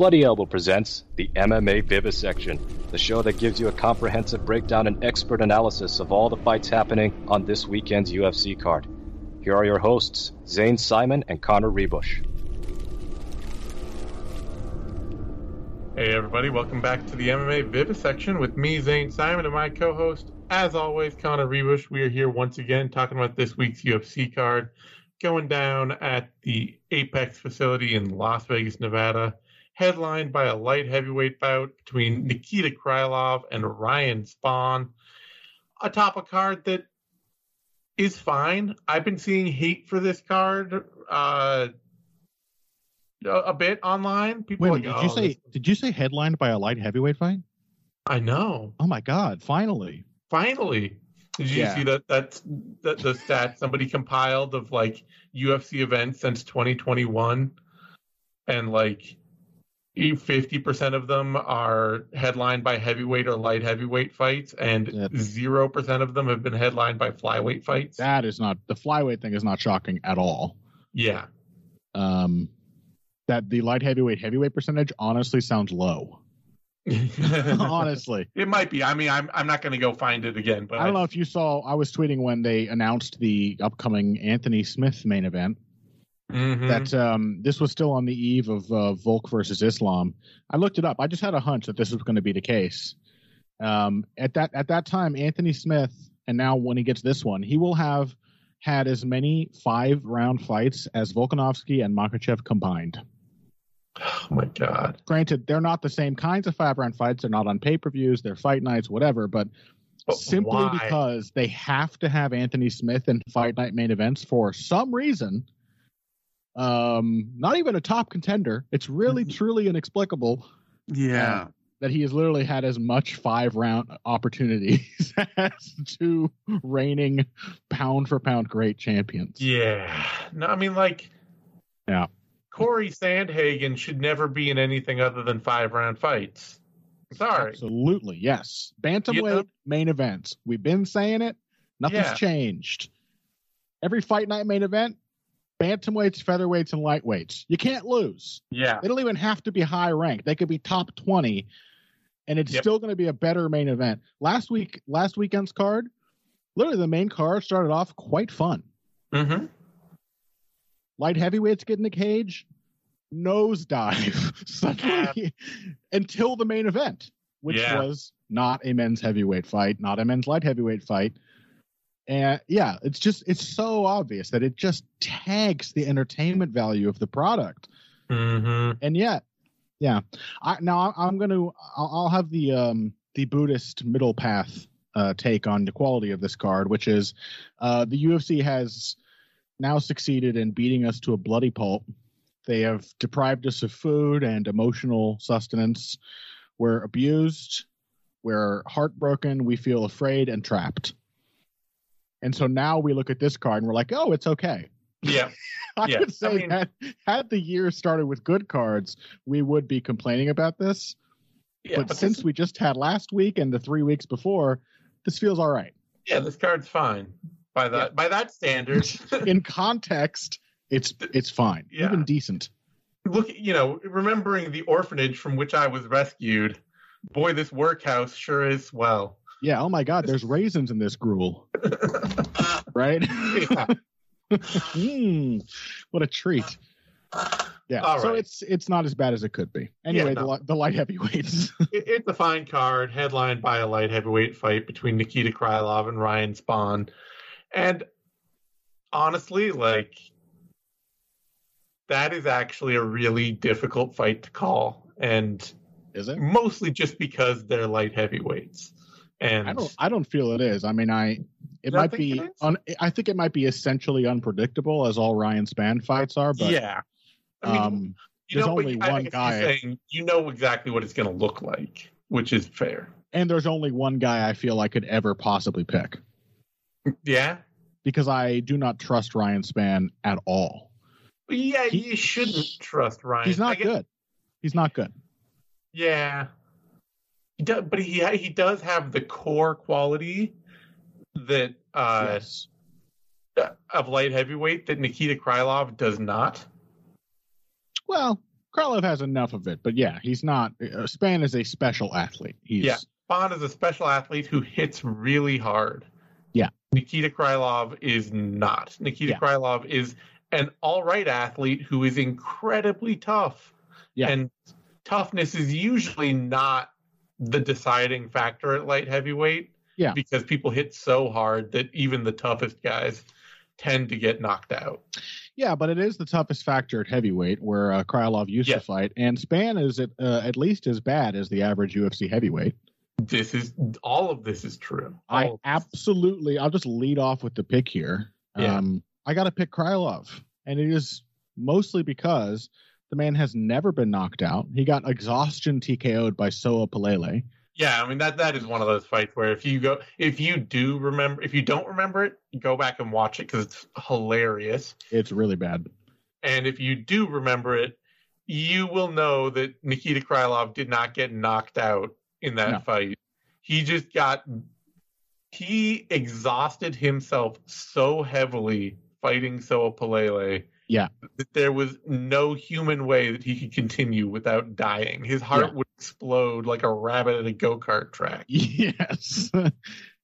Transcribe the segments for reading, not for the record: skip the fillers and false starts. Bloody Elbow presents the MMA Vivisection, the show that gives you a comprehensive breakdown and expert analysis of all the fights happening on this weekend's UFC card. Here are your hosts, Zane Simon and Connor Rebush. Hey everybody, welcome back to the MMA Vivisection with me, Zane Simon, and my co-host, as always, Connor Rebush. We are here once again talking about this week's UFC card going down at the Apex facility in Las Vegas, Nevada, headlined by a light heavyweight bout between Nikita Krylov and Ryan Spann, atop a card that is fine. I've been seeing hate for this card a bit online. People Wait, like, did you say headlined by a light heavyweight fight? I know. Oh my God! Finally. Did you see that the stats somebody compiled of like UFC events since 2021, and like 50% of them are headlined by heavyweight or light heavyweight fights, and 0% of them have been headlined by flyweight fights. That is not — the flyweight thing is not shocking at all. Yeah. That the light heavyweight percentage honestly sounds low. Honestly. It might be. I mean, I'm not going to go find it again, but I don't know if you saw, I was tweeting when they announced the upcoming Anthony Smith main event. Mm-hmm. That this was still on the eve of Volk versus Islam. I looked it up. I just had a hunch that this was going to be the case. At that time, Anthony Smith, and now when he gets this one, he will have had as many 5-round fights as Volkanovsky and Makhachev combined. Oh my God! Granted, they're not the same kinds of 5-round fights. They're not on pay-per-views. They're fight nights, whatever. But simply why? Because they have to have Anthony Smith in fight night main events for some reason. Not even a top contender. It's really truly inexplicable. Yeah, that he has literally had as much 5-round opportunities as two reigning pound for pound great champions. Yeah, no, I mean, like, yeah, Corey Sandhagen should never be in anything other than 5-round fights. Sorry, absolutely, yes. Bantamweight main events. We've been saying it. Nothing's changed. Every fight night main event. Bantamweights, featherweights, and lightweights. You can't lose. Yeah. They don't even have to be high ranked. They could be top 20, and it's still going to be a better main event. Last weekend's card, literally the main card started off quite fun. Mm-hmm. Light heavyweights get in the cage, nosedive suddenly until the main event, which was not a men's heavyweight fight, not a men's light heavyweight fight. And it's just, it's so obvious that it just tags the entertainment value of the product. Mm-hmm. And yet, I'll have the Buddhist middle path take on the quality of this card, which is the UFC has now succeeded in beating us to a bloody pulp. They have deprived us of food and emotional sustenance. We're abused. We're heartbroken. We feel afraid and trapped. And so now we look at this card and we're like, oh, it's okay. Yeah. I would say that had the year started with good cards, we would be complaining about this. Yeah, but since we just had last week and the 3 weeks before, this feels all right. Yeah, this card's fine by that standard. In context, it's fine. Yeah. Even decent. Look, remembering the orphanage from which I was rescued, boy, this workhouse sure is well. Yeah, oh my God, there's raisins in this gruel. Right? Yeah. What a treat. Yeah, right. So it's not as bad as it could be. Anyway, the light heavyweights. It's a fine card, headlined by a light heavyweight fight between Nikita Krylov and Ryan Spann. And honestly, like, that is actually a really difficult fight to call. And is it? Mostly just because they're light heavyweights. And I don't feel it is. I mean, I think it might be essentially unpredictable, as all Ryan Spann fights are. But I mean, there's only one guy. Saying, you know exactly what it's going to look like, which is fair. And there's only one guy I feel I could ever possibly pick. Yeah, because I do not trust Ryan Spann at all. Yeah, you shouldn't trust Ryan. He's not good. Yeah. But he does have the core quality that of light heavyweight that Nikita Krylov does not. Well, Krylov has enough of it, but yeah, he's not. Spann is a special athlete. Spann is a special athlete who hits really hard. Yeah. Nikita Krylov is not. Nikita Krylov is an all right athlete who is incredibly tough. Yeah. And toughness is usually not the deciding factor at light heavyweight. Yeah. Because people hit so hard that even the toughest guys tend to get knocked out. Yeah, but it is the toughest factor at heavyweight, where Krylov used to fight, and Spann is at least as bad as the average UFC heavyweight. All of this is true. I'll just lead off with the pick here. Yeah. I got to pick Krylov, and it is mostly because the man has never been knocked out. He got exhaustion TKO'd by Soa Palelei. Yeah, I mean that is one of those fights where if you don't remember it, go back and watch it because it's hilarious. It's really bad. And if you do remember it, you will know that Nikita Krylov did not get knocked out in that fight. He just he exhausted himself so heavily fighting Soa Palelei. Yeah. That there was no human way that he could continue without dying. His heart would explode like a rabbit at a go-kart track. Yes.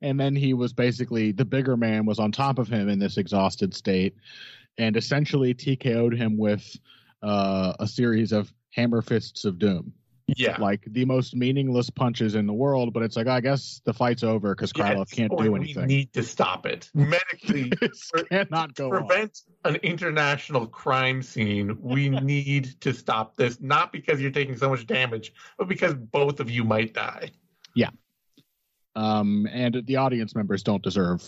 And then he was basically, the bigger man was on top of him in this exhausted state and essentially TKO'd him with a series of hammer fists of doom. Yeah. Like the most meaningless punches in the world, but it's like, I guess the fight's over because Krylov can't do anything. We need to stop it. Medically, cannot go on. Prevent an international crime scene. We need to stop this, not because you're taking so much damage, but because both of you might die. Yeah. And the audience members don't deserve.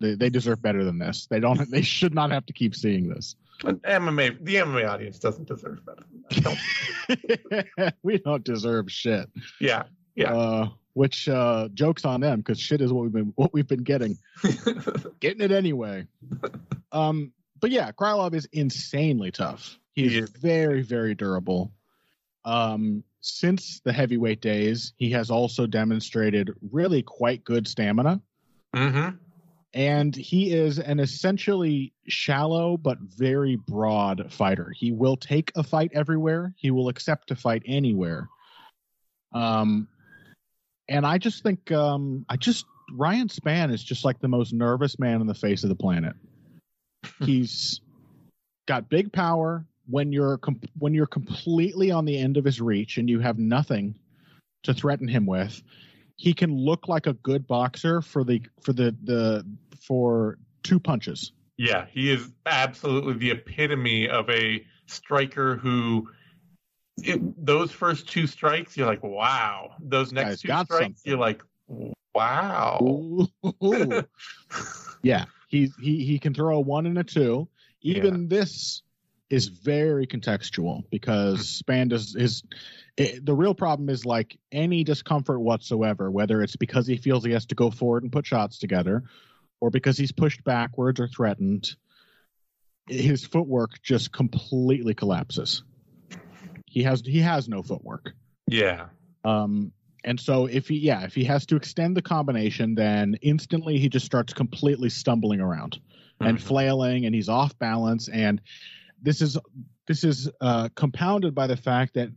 They deserve better than this. They should not have to keep seeing this. The MMA audience doesn't deserve better than that. We don't deserve shit. Yeah. Yeah. Which joke's on them, because shit is what we've been getting. Getting it anyway. But yeah, Krylov is insanely tough. He is very, very durable. Since the heavyweight days, he has also demonstrated really quite good stamina. Mm-hmm. And he is an essentially shallow but very broad fighter. He will take a fight everywhere. He will accept a fight anywhere. And I just think Ryan Spann is just like the most nervous man on the face of the planet. He's got big power when you're completely on the end of his reach and you have nothing to threaten him with. He can look like a good boxer for two punches. Yeah, he is absolutely the epitome of a striker who those first two strikes, you're like, wow. Those next two strikes, you're like, wow. Ooh. Yeah, he can throw a one and a two. Even this is very contextual, because Spann the real problem is like any discomfort whatsoever, whether it's because he feels he has to go forward and put shots together or because he's pushed backwards or threatened, his footwork just completely collapses. He has no footwork. Yeah. And so if he has to extend the combination, then instantly he just starts completely stumbling around and flailing, and he's off balance. And This is compounded by the fact that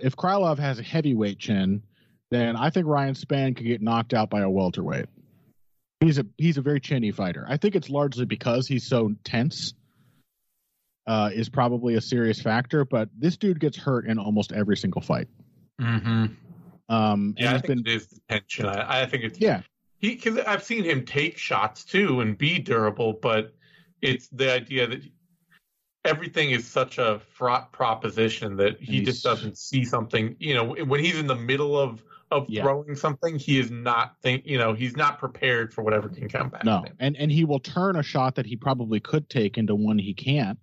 if Krylov has a heavyweight chin, then I think Ryan Spann could get knocked out by a welterweight. He's a very chinny fighter. I think it's largely because he's so tense is probably a serious factor. But this dude gets hurt in almost every single fight. Mm-hmm. I think it is the tension. I think it's because I've seen him take shots too and be durable, but it's the idea that everything is such a fraught proposition that he just doesn't see something. You know, when he's in the middle of throwing something, he is not he's not prepared for whatever can come back. No, and he will turn a shot that he probably could take into one he can't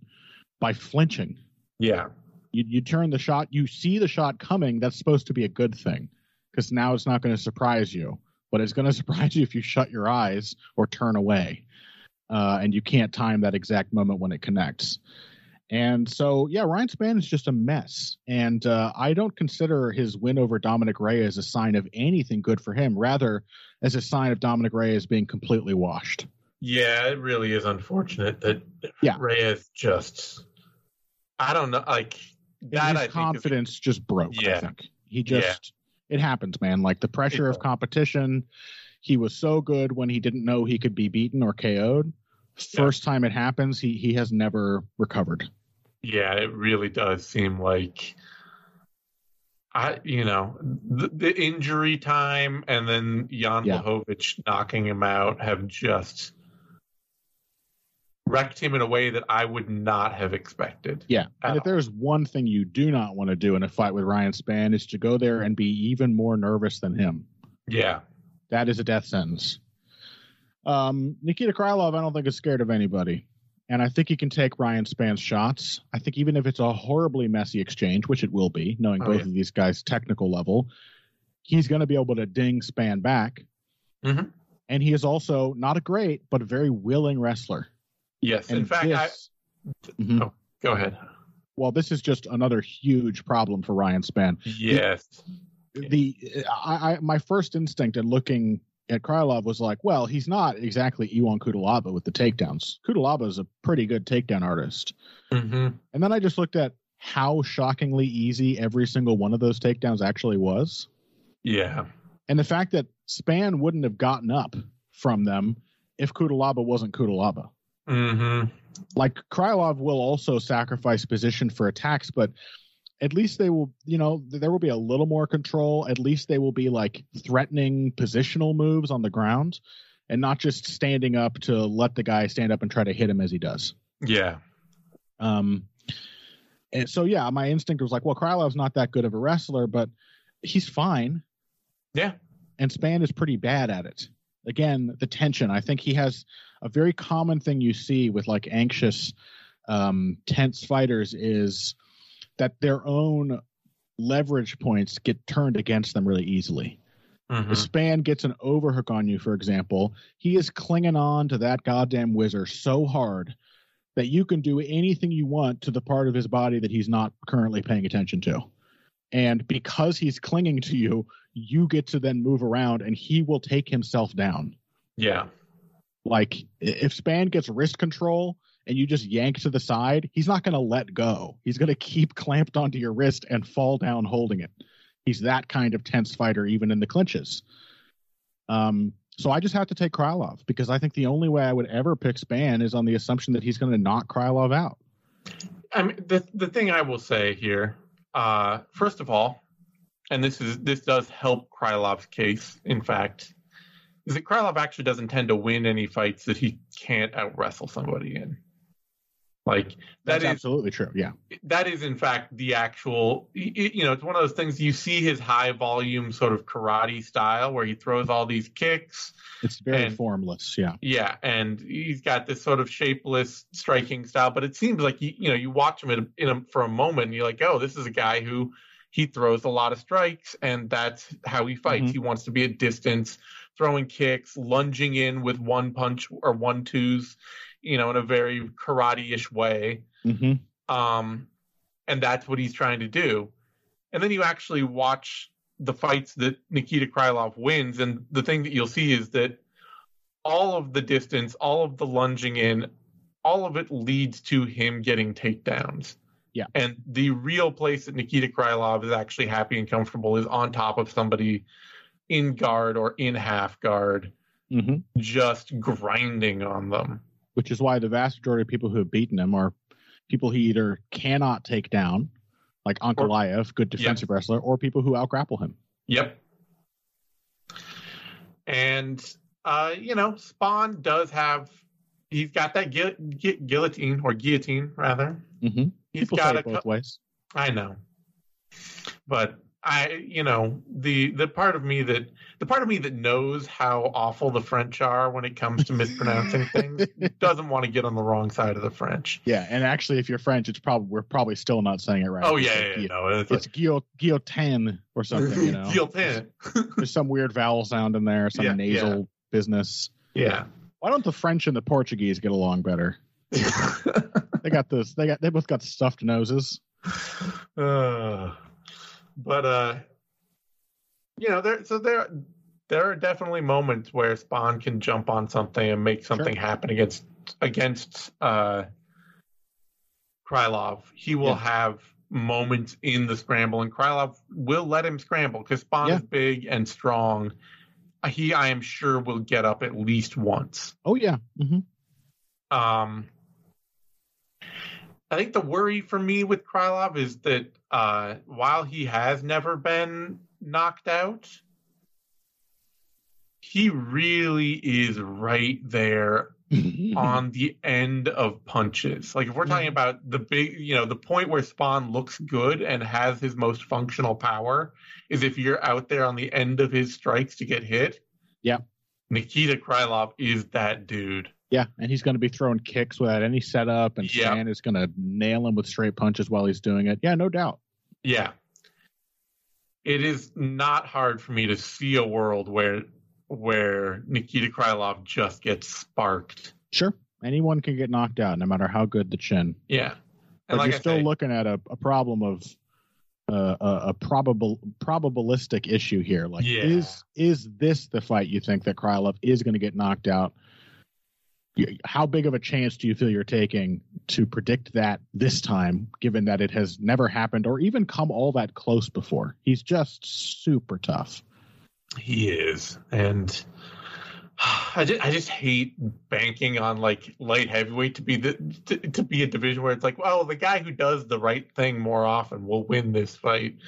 by flinching. Yeah, you turn the shot, you see the shot coming. That's supposed to be a good thing, because now it's not going to surprise you, but it's going to surprise you if you shut your eyes or turn away. And you can't time that exact moment when it connects. And so, yeah, Ryan Spann is just a mess. And I don't consider his win over Dominic Reyes a sign of anything good for him, rather as a sign of Dominic Reyes being completely washed. Yeah, it really is unfortunate that Reyes just, I don't know, like that his confidence just broke. Yeah. I think he just, it happens, man. Like the pressure of competition. He was so good when he didn't know he could be beaten or KO'd. First time it happens, he has never recovered. Yeah, it really does seem like, the injury time and then Jan Blachowicz knocking him out have just wrecked him in a way that I would not have expected. Yeah, and if there's one thing you do not want to do in a fight with Ryan Spann is to go there and be even more nervous than him. Yeah. That is a death sentence. Nikita Krylov, I don't think is scared of anybody. And I think he can take Ryan Spann's shots. I think even if it's a horribly messy exchange, which it will be, knowing both of these guys' technical level, he's going to be able to ding Spann back. Mm-hmm. And he is also not a great, but a very willing wrestler. Yes. And in fact, oh, go ahead. Well, this is just another huge problem for Ryan Spann. Yes. My first instinct in looking at Krylov was like, well, he's not exactly Ion Cutelaba with the takedowns. Cutelaba is a pretty good takedown artist. Mm-hmm. And then I just looked at how shockingly easy every single one of those takedowns actually was. Yeah. And the fact that Spann wouldn't have gotten up from them if Cutelaba wasn't Cutelaba. Mm-hmm. Like Krylov will also sacrifice position for attacks, but at least they will, there will be a little more control. At least they will be like threatening positional moves on the ground and not just standing up to let the guy stand up and try to hit him as he does. Yeah. And so, my instinct was like, well, Krylov's not that good of a wrestler, but he's fine. Yeah. And Spann is pretty bad at it. Again, the tension. I think he has a very common thing you see with like anxious, tense fighters is that their own leverage points get turned against them really easily. Mm-hmm. If Spann gets an overhook on you, for example, he is clinging on to that goddamn whizzer so hard that you can do anything you want to the part of his body that he's not currently paying attention to. And because he's clinging to you, you get to then move around and he will take himself down. Yeah. Like if Spann gets wrist control and you just yank to the side, he's not going to let go. He's going to keep clamped onto your wrist and fall down holding it. He's that kind of tense fighter, even in the clinches. So I just have to take Krylov because I think the only way I would ever pick Spann is on the assumption that he's going to knock Krylov out. I mean, the thing I will say here, first of all, and this does help Krylov's case, in fact, is that Krylov actually doesn't tend to win any fights that he can't out-wrestle somebody in. Like that's absolutely true. Yeah, that is in fact the actual. It's one of those things you see his high volume sort of karate style where he throws all these kicks. It's very formless. Yeah. Yeah, and he's got this sort of shapeless striking style, but it seems like you watch him for a moment, and you're like, oh, this is a guy who he throws a lot of strikes, and that's how he fights. Mm-hmm. He wants to be at distance, throwing kicks, lunging in with one punch or 1-2s. In a very karate-ish way. Mm-hmm. And that's what he's trying to do. And then you actually watch the fights that Nikita Krylov wins, and the thing that you'll see is that all of the distance, all of the lunging in, all of it leads to him getting takedowns. Yeah. And the real place that Nikita Krylov is actually happy and comfortable is on top of somebody in guard or in half guard, mm-hmm. just grinding on them. Which is why the vast majority of people who have beaten him are people he either cannot take down, like Ankalaev, good defensive wrestler, or people who outgrapple him. Yep. And, Spann does have – he's got that guillotine, or guillotine, rather. Mm-hmm. People say it both ways. I know. But – the part of me that knows how awful the French are when it comes to mispronouncing things doesn't want to get on the wrong side of the French. Yeah, and actually, if you're French, we're probably still not saying it right. Oh it's guillotine or something. Guillotine. There's some weird vowel sound in there, some nasal business. Yeah. Why don't the French and the Portuguese get along better? They both got stuffed noses. But, there are definitely moments where Spann can jump on something and make something happen against Krylov. He will have moments in the scramble, and Krylov will let him scramble because Spahn is big and strong. He, I am sure, will get up at least once. Oh, yeah. Mm-hmm. I think the worry for me with Krylov is that while he has never been knocked out, he really is right there on the end of punches. Like, if we're talking about the big, you know, the point where Spahn looks good and has his most functional power is if you're out there on the end of his strikes to get hit. Yeah. Nikita Krylov is that dude. Yeah, and he's going to be throwing kicks without any setup, and Spann is going to nail him with straight punches while he's doing it. Yeah, no doubt. Yeah. It is not hard for me to see a world where Nikita Krylov just gets sparked. Sure. Anyone can get knocked out, no matter how good the chin. Yeah. And but like you're still looking at a problem of a probabilistic issue here. Like, is this the fight you think that Krylov is going to get knocked out? How big of a chance do you feel you're taking to predict that this time, given that it has never happened or even come all that close before? He's just super tough. He is, and I just hate banking on like light heavyweight to be to be a division where it's like, well, the guy who does the right thing more often will win this fight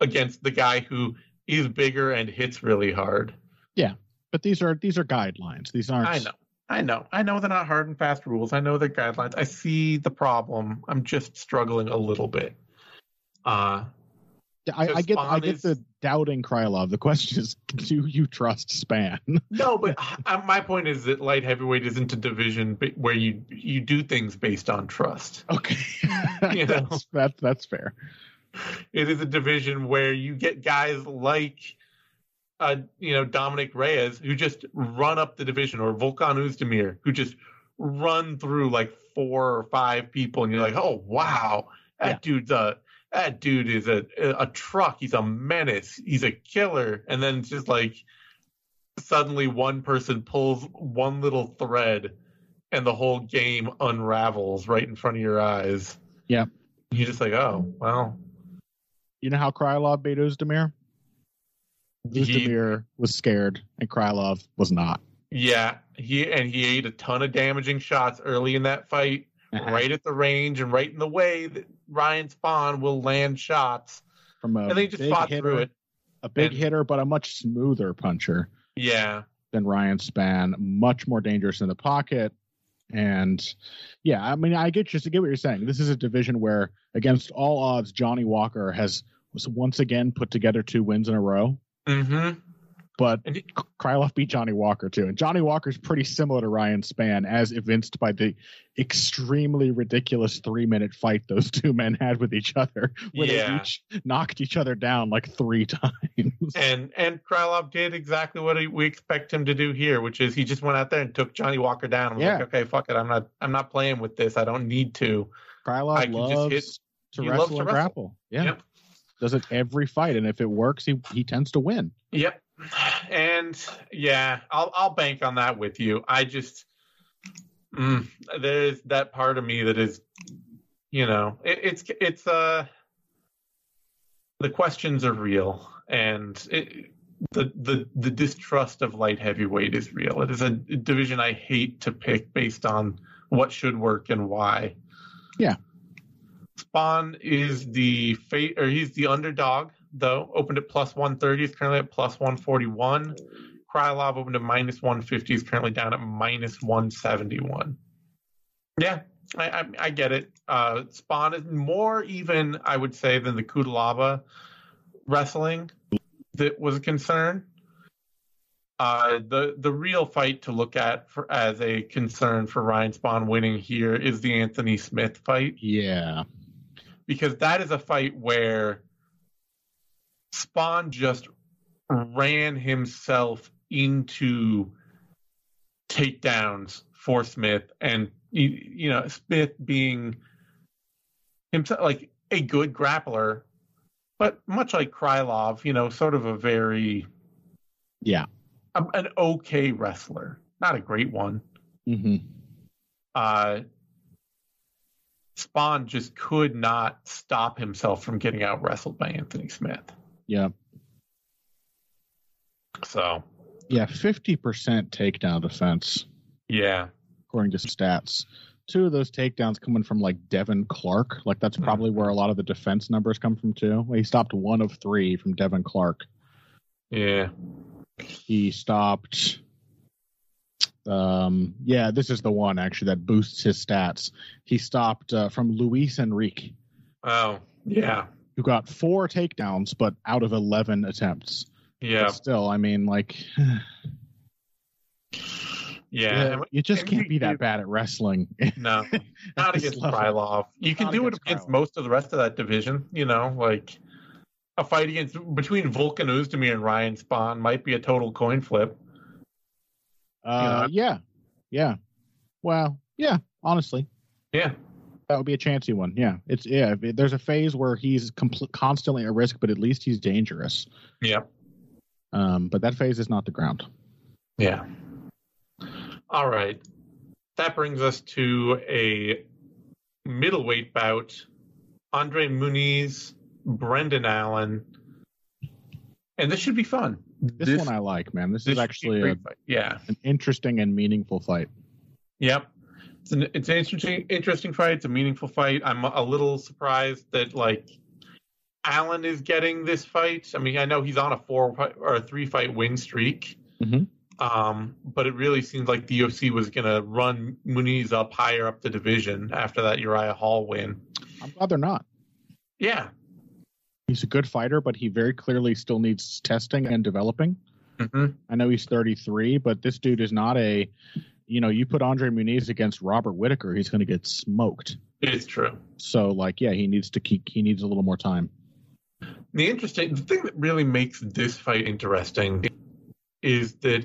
against the guy who is bigger and hits really hard. Yeah, but these are guidelines. These aren't. I know they're not hard and fast rules. I know they're guidelines. I see the problem. I'm just struggling a little bit. I get the doubting Krylov. The question is, do you trust Spann? No, but my point is that light heavyweight isn't a division where you do things based on trust. Okay, you know? that's fair. It is a division where you get guys like, Dominic Reyes, who just run up the division, or Volkan Oezdemir, who just run through like 4 or 5 people, and you're like, oh wow, that dude is a truck. He's a menace. He's a killer. And then it's just like suddenly one person pulls one little thread and the whole game unravels right in front of your eyes. Yeah. You're just like, oh, wow. You know how Krylov beat Oezdemir? Oezdemir was scared and Krylov was not. Yeah. He ate a ton of damaging shots early in that fight. Right at the range and right in the way that Ryan Spann will land shots from and they just fought hitter, through it. A big hitter, but a much smoother puncher. Yeah. Than Ryan Spann, much more dangerous in the pocket. And yeah, I mean, I get what you're saying. This is a division where, against all odds, Johnny Walker was once again put together 2 wins in a row. Mm-hmm. But Krylov beat Johnny Walker, too. And Johnny Walker's pretty similar to Ryan Spann, as evinced by the extremely ridiculous 3-minute fight those 2 men had with each other, where they each knocked each other down like 3 times. And Krylov did exactly what we expect him to do here, which is he just went out there and took Johnny Walker down. And was like, okay, fuck it. I'm not playing with this. I don't need to. Krylov loves to grapple. Yeah. Yep. Does it every fight. And if it works, he tends to win. Yep. And yeah, I'll bank on that with you. I just there's that part of me that is, you know, it's the questions are real, and the distrust of light heavyweight is real. It is a division I hate to pick based on what should work and why. Yeah, Spann is he's the underdog. Though opened at +130, is currently at +141. Krylov opened at -150, is currently down at -171. Yeah, I get it. Spahn is more even, I would say, than the Cutelaba wrestling that was a concern. The real fight to look at as a concern for Ryan Spann winning here is the Anthony Smith fight. Yeah, because that is a fight where Spann just ran himself into takedowns for Smith, and you know, Smith being himself like a good grappler, but much like Krylov, you know, sort of a very an okay wrestler, not a great one. Mm-hmm. Spann just could not stop himself from getting out wrestled by Anthony Smith. Yeah. So. Yeah, 50% takedown defense. Yeah. According to stats. Two of those takedowns coming from, like, Devin Clark. Like, that's probably where a lot of the defense numbers come from, too. He stopped 1 of 3 from Devin Clark. Yeah. He stopped... yeah, this is the one, actually, that boosts his stats. He stopped from Luis Enrique. Oh, yeah. Who got 4 takedowns, but out of 11 attempts. Yeah. But still, I mean, like... Yeah, you just can't be that bad at wrestling. No, not against Krylov. You can do it against most of the rest of that division. You know, like a fight against between Volkan Oezdemir and Ryan Spann might be a total coin flip. You know? Yeah. Well, yeah. Honestly, yeah, that would be a chancy one. Yeah, there's a phase where he's constantly at risk, but at least he's dangerous. Yeah. But that phase is not the ground. Yeah. All right. That brings us to a middleweight bout. Andre Muniz, Brendan Allen. And this should be fun. This one I like, man. This is actually an interesting and meaningful fight. Yep. It's an interesting fight. It's a meaningful fight. I'm a little surprised that, like, Allen is getting this fight. I mean, I know he's on a 4 or 3 fight win streak. Mm-hmm. But it really seemed like the UFC was going to run Muniz up higher up the division after that Uriah Hall win. I'm glad they're not. Yeah. He's a good fighter, but he very clearly still needs testing and developing. Mm-hmm. I know he's 33, but this dude is not a, you know, you put Andre Muniz against Robert Whitaker, he's going to get smoked. It's true. So, like, yeah, he needs a little more time. The thing that really makes this fight interesting is that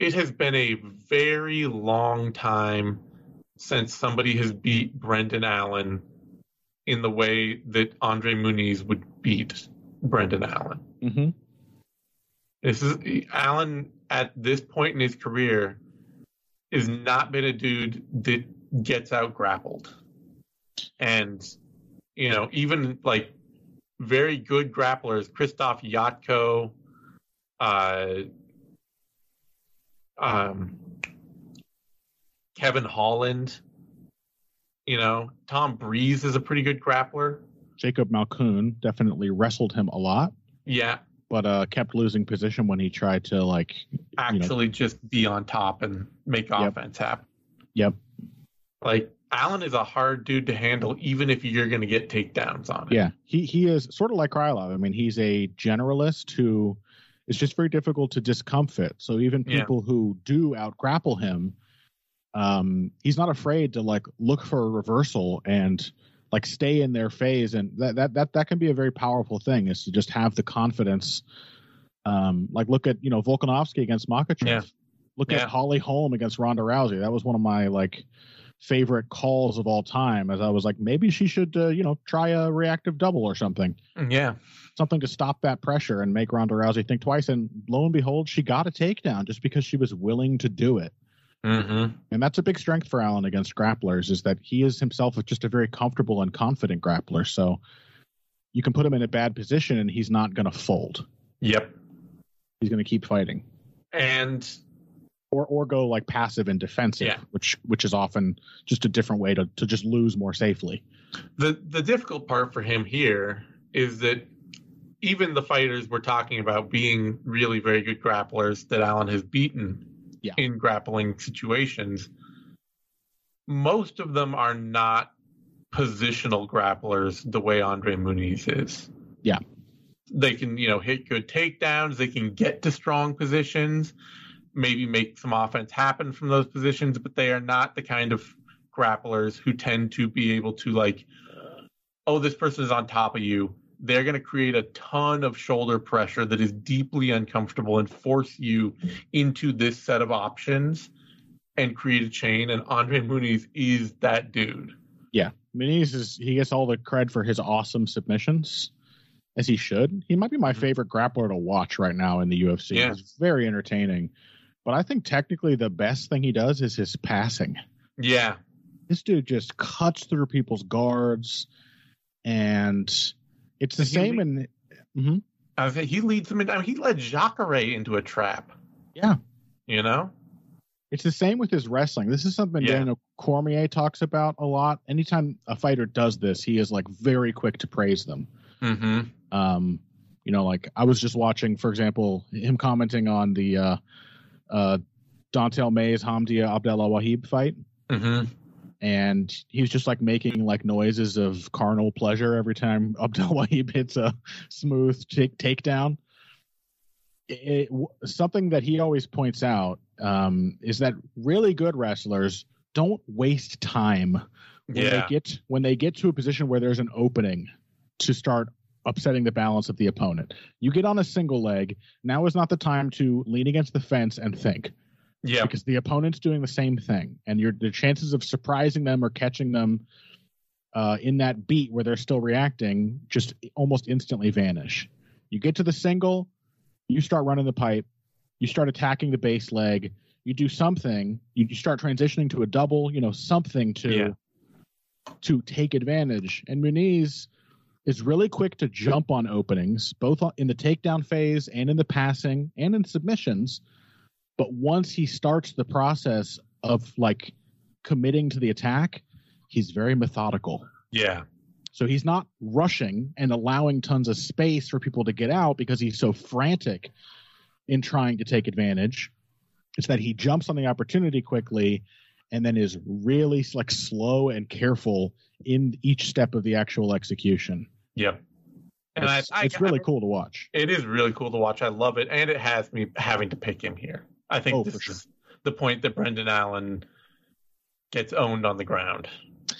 it has been a very long time since somebody has beat Brendan Allen in the way that Andre Muniz would beat Brendan Allen. Mm-hmm. This is Allen at this point in his career has not been a dude that gets out grappled, and you know, even like very good grapplers, Krzysztof Yatko, Kevin Holland, you know, Tom Breeze is a pretty good grappler. Jacob Malkoun definitely wrestled him a lot. Yeah. But kept losing position when he tried to, like, actually just be on top and make offense happen. Yep. Like, Allen is a hard dude to handle, even if you're going to get takedowns on him. Yeah. He is sort of like Krylov. I mean, he's a generalist who... It's just very difficult to discomfit. So even people who do out-grapple him, he's not afraid to, like, look for a reversal and, like, stay in their phase. And that can be a very powerful thing, is to just have the confidence. Like, look at, you know, Volkanovsky against Makhachev. Yeah. Look at Holly Holm against Ronda Rousey. That was one of my, like, favorite calls of all time, as I was like, maybe she should, try a reactive double or something. Yeah. Something to stop that pressure and make Ronda Rousey think twice. And lo and behold, she got a takedown just because she was willing to do it. Mm-hmm. And that's a big strength for Allen against grapplers, is that he is himself just a very comfortable and confident grappler. So you can put him in a bad position and he's not going to fold. Yep. He's going to keep fighting. And... Or go, like, passive and defensive, which is often just a different way to just lose more safely. The difficult part for him here is that even the fighters we're talking about being really very good grapplers that Allen has beaten in grappling situations, most of them are not positional grapplers the way Andre Muniz is. Yeah. They can, hit good takedowns. They can get to strong positions, maybe make some offense happen from those positions, but they are not the kind of grapplers who tend to be able to, like, oh, this person is on top of you. They're going to create a ton of shoulder pressure that is deeply uncomfortable and force you into this set of options and create a chain. And Andre Muniz is that dude. Yeah. Muniz he gets all the cred for his awesome submissions. As he should. He might be my favorite grappler to watch right now in the UFC. Yeah. He's very entertaining. But I think technically the best thing he does is his passing. Yeah. this dude just cuts through people's guards, and it's the same. And he leads them in. I mean, he led Jacare into a trap. Yeah, you know, it's the same with his wrestling. This is something Daniel Cormier talks about a lot. Anytime a fighter does this, he is like very quick to praise them. Mm-hmm. You know, like I was just watching, for example, him commenting on the Dontale Mayes Hamdy Abdelwahab fight. Mm-hmm. And he was just like making like noises of carnal pleasure every time Abdelwahab hits a smooth takedown. Something that he always points out is that really good wrestlers don't waste time when they get to a position where there's an opening to start upsetting the balance of the opponent. You get on a single leg. Now is not the time to lean against the fence and think. Yeah, because the opponent's doing the same thing, and the chances of surprising them or catching them in that beat where they're still reacting just almost instantly vanish. You get to the single, you start running the pipe, you start attacking the base leg, you do something, you start transitioning to a double, you know, something to take advantage. And Muniz is really quick to jump on openings, both in the takedown phase and in the passing and in submissions. But once he starts the process of like committing to the attack, he's very methodical. Yeah. So he's not rushing and allowing tons of space for people to get out because he's so frantic in trying to take advantage. It's that he jumps on the opportunity quickly and then is really like slow and careful in each step of the actual execution. Yep. And it's really cool to watch. It is really cool to watch. I love it. And it has me having to pick him here. I think this is the point that Brendan Allen gets owned on the ground.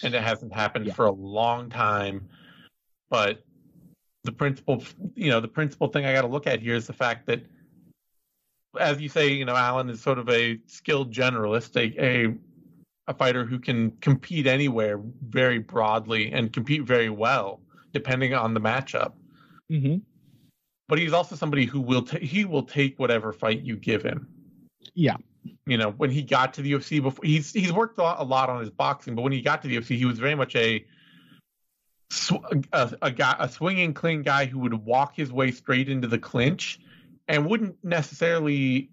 And it hasn't happened for a long time. But the principal thing I got to look at here is the fact that, as you say, you know, Allen is sort of a skilled generalist, a fighter who can compete anywhere very broadly and compete very well, depending on the matchup. Mm-hmm. But he's also somebody who will take whatever fight you give him. Yeah. You know, when he got to the UFC before, he's worked a lot on his boxing, but when he got to the UFC, he was very much a swinging, clean guy who would walk his way straight into the clinch and wouldn't necessarily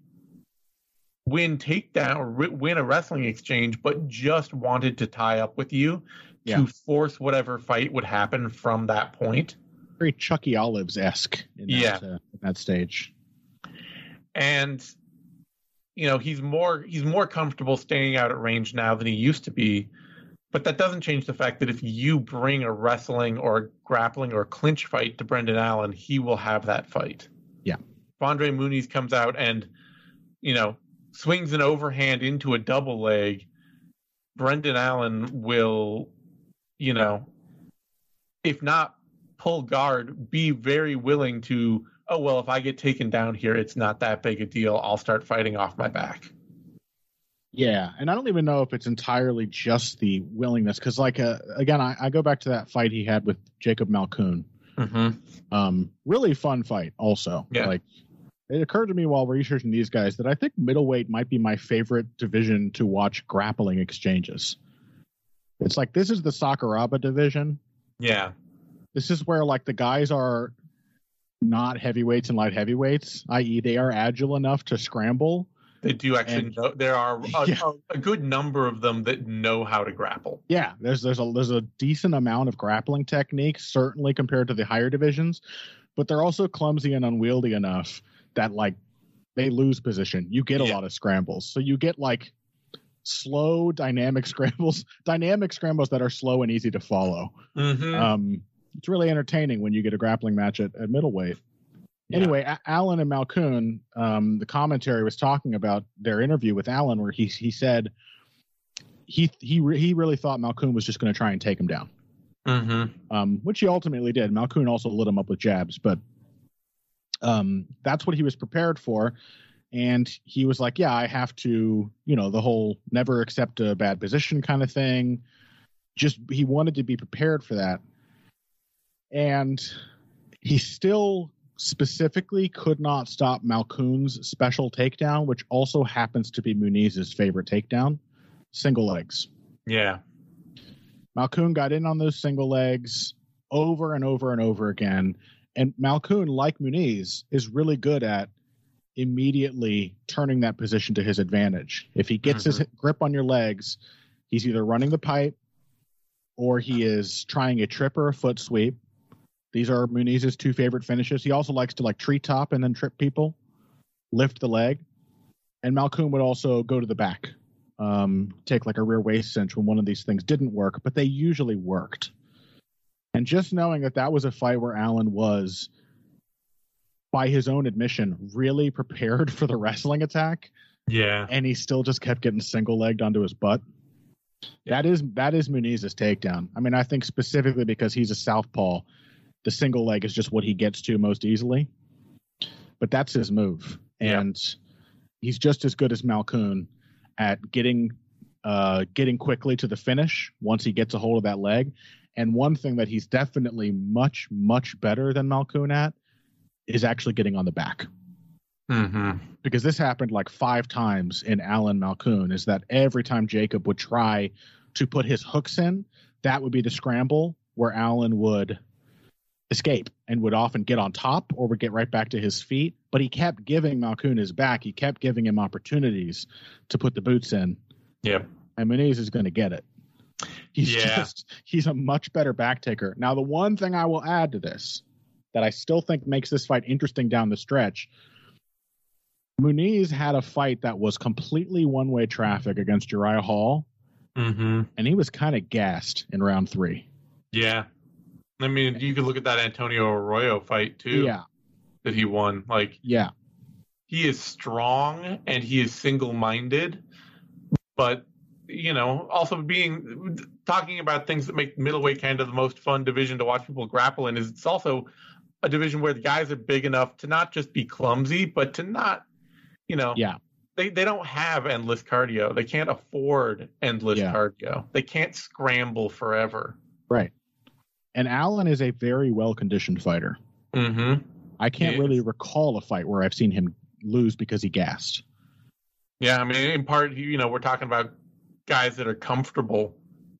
win takedown or win a wrestling exchange, but just wanted to tie up with you to force whatever fight would happen from that point. Very Chucky Olives-esque in that stage. And, you know, he's more comfortable staying out at range now than he used to be, but that doesn't change the fact that if you bring a wrestling or a grappling or a clinch fight to Brendan Allen, he will have that fight. Yeah. If Andre Muniz comes out and, you know, swings an overhand into a double leg, Brendan Allen will, you know, if not pull guard, be very willing to, oh, well, if I get taken down here, it's not that big a deal. I'll start fighting off my back. Yeah, and I don't even know if it's entirely just the willingness, because, like, again, I go back to that fight he had with Jacob Malkoun. Mm-hmm. Really fun fight also. Yeah. Like, it occurred to me while researching these guys that I think middleweight might be my favorite division to watch grappling exchanges. It's like, this is the Sakuraba division. Yeah. This is where like the guys are not heavyweights and light heavyweights, i.e. they are agile enough to scramble. They do actually know. There are a good number of them that know how to grapple. Yeah. There's a decent amount of grappling technique, certainly compared to the higher divisions, but they're also clumsy and unwieldy enough that like they lose position. You get a lot of scrambles. So you get like slow dynamic scrambles that are slow and easy to follow. Mm-hmm. It's really entertaining when you get a grappling match at middleweight. Yeah. Anyway, Allen and Malkoun, the commentary was talking about their interview with Allen where he said he really thought Malkoun was just going to try and take him down. Mm-hmm. Which he ultimately did. Malkoun also lit him up with jabs, but that's what he was prepared for. And he was like, yeah, I have to, you know, the whole never accept a bad position kind of thing. Just he wanted to be prepared for that. And he still specifically could not stop Malkoun's special takedown, which also happens to be Muniz's favorite takedown, single legs. Yeah. Malkoun got in on those single legs over and over and over again. And Malkoun, like Muniz, is really good at immediately turning that position to his advantage. If he gets his grip on your legs, he's either running the pipe or he is trying a trip or a foot sweep. These are Muniz's two favorite finishes. He also likes to like treetop and then trip people, lift the leg. And Malkoun would also go to the back, take like a rear waist cinch when one of these things didn't work, but they usually worked. And just knowing that that was a fight where Allen was, by his own admission, really prepared for the wrestling attack. Yeah. And he still just kept getting single-legged onto his butt. Yeah. That is Muniz's takedown. I mean, I think specifically because he's a southpaw, the single leg is just what he gets to most easily. But that's his move. And he's just as good as Malkoun at getting quickly to the finish once he gets a hold of that leg. And one thing that he's definitely much, much better than Malkoun at is actually getting on the back. Mm-hmm. Because this happened like 5 times in Allen Malkoun, is that every time Jacob would try to put his hooks in, that would be the scramble where Allen would escape and would often get on top or would get right back to his feet. But he kept giving Malkoun his back. He kept giving him opportunities to put the boots in. Yeah. And Muniz is going to get it. He's a much better back taker. Now, the one thing I will add to this that I still think makes this fight interesting down the stretch, Muniz had a fight that was completely one-way traffic against Uriah Hall, and he was kind of gassed in round 3. Yeah. I mean, you could look at that Antonio Arroyo fight, too, that he won. Like, he is strong, and he is single-minded, but you know, also talking about things that make middleweight kind of the most fun division to watch people grapple in, is it's also a division where the guys are big enough to not just be clumsy, but to not, you know, they don't have endless cardio. They can't afford endless cardio. They can't scramble forever. Right. And Allen is a very well-conditioned fighter. Mm-hmm. I can't really recall a fight where I've seen him lose because he gassed. Yeah. I mean, in part, you know, we're talking about guys that are comfortable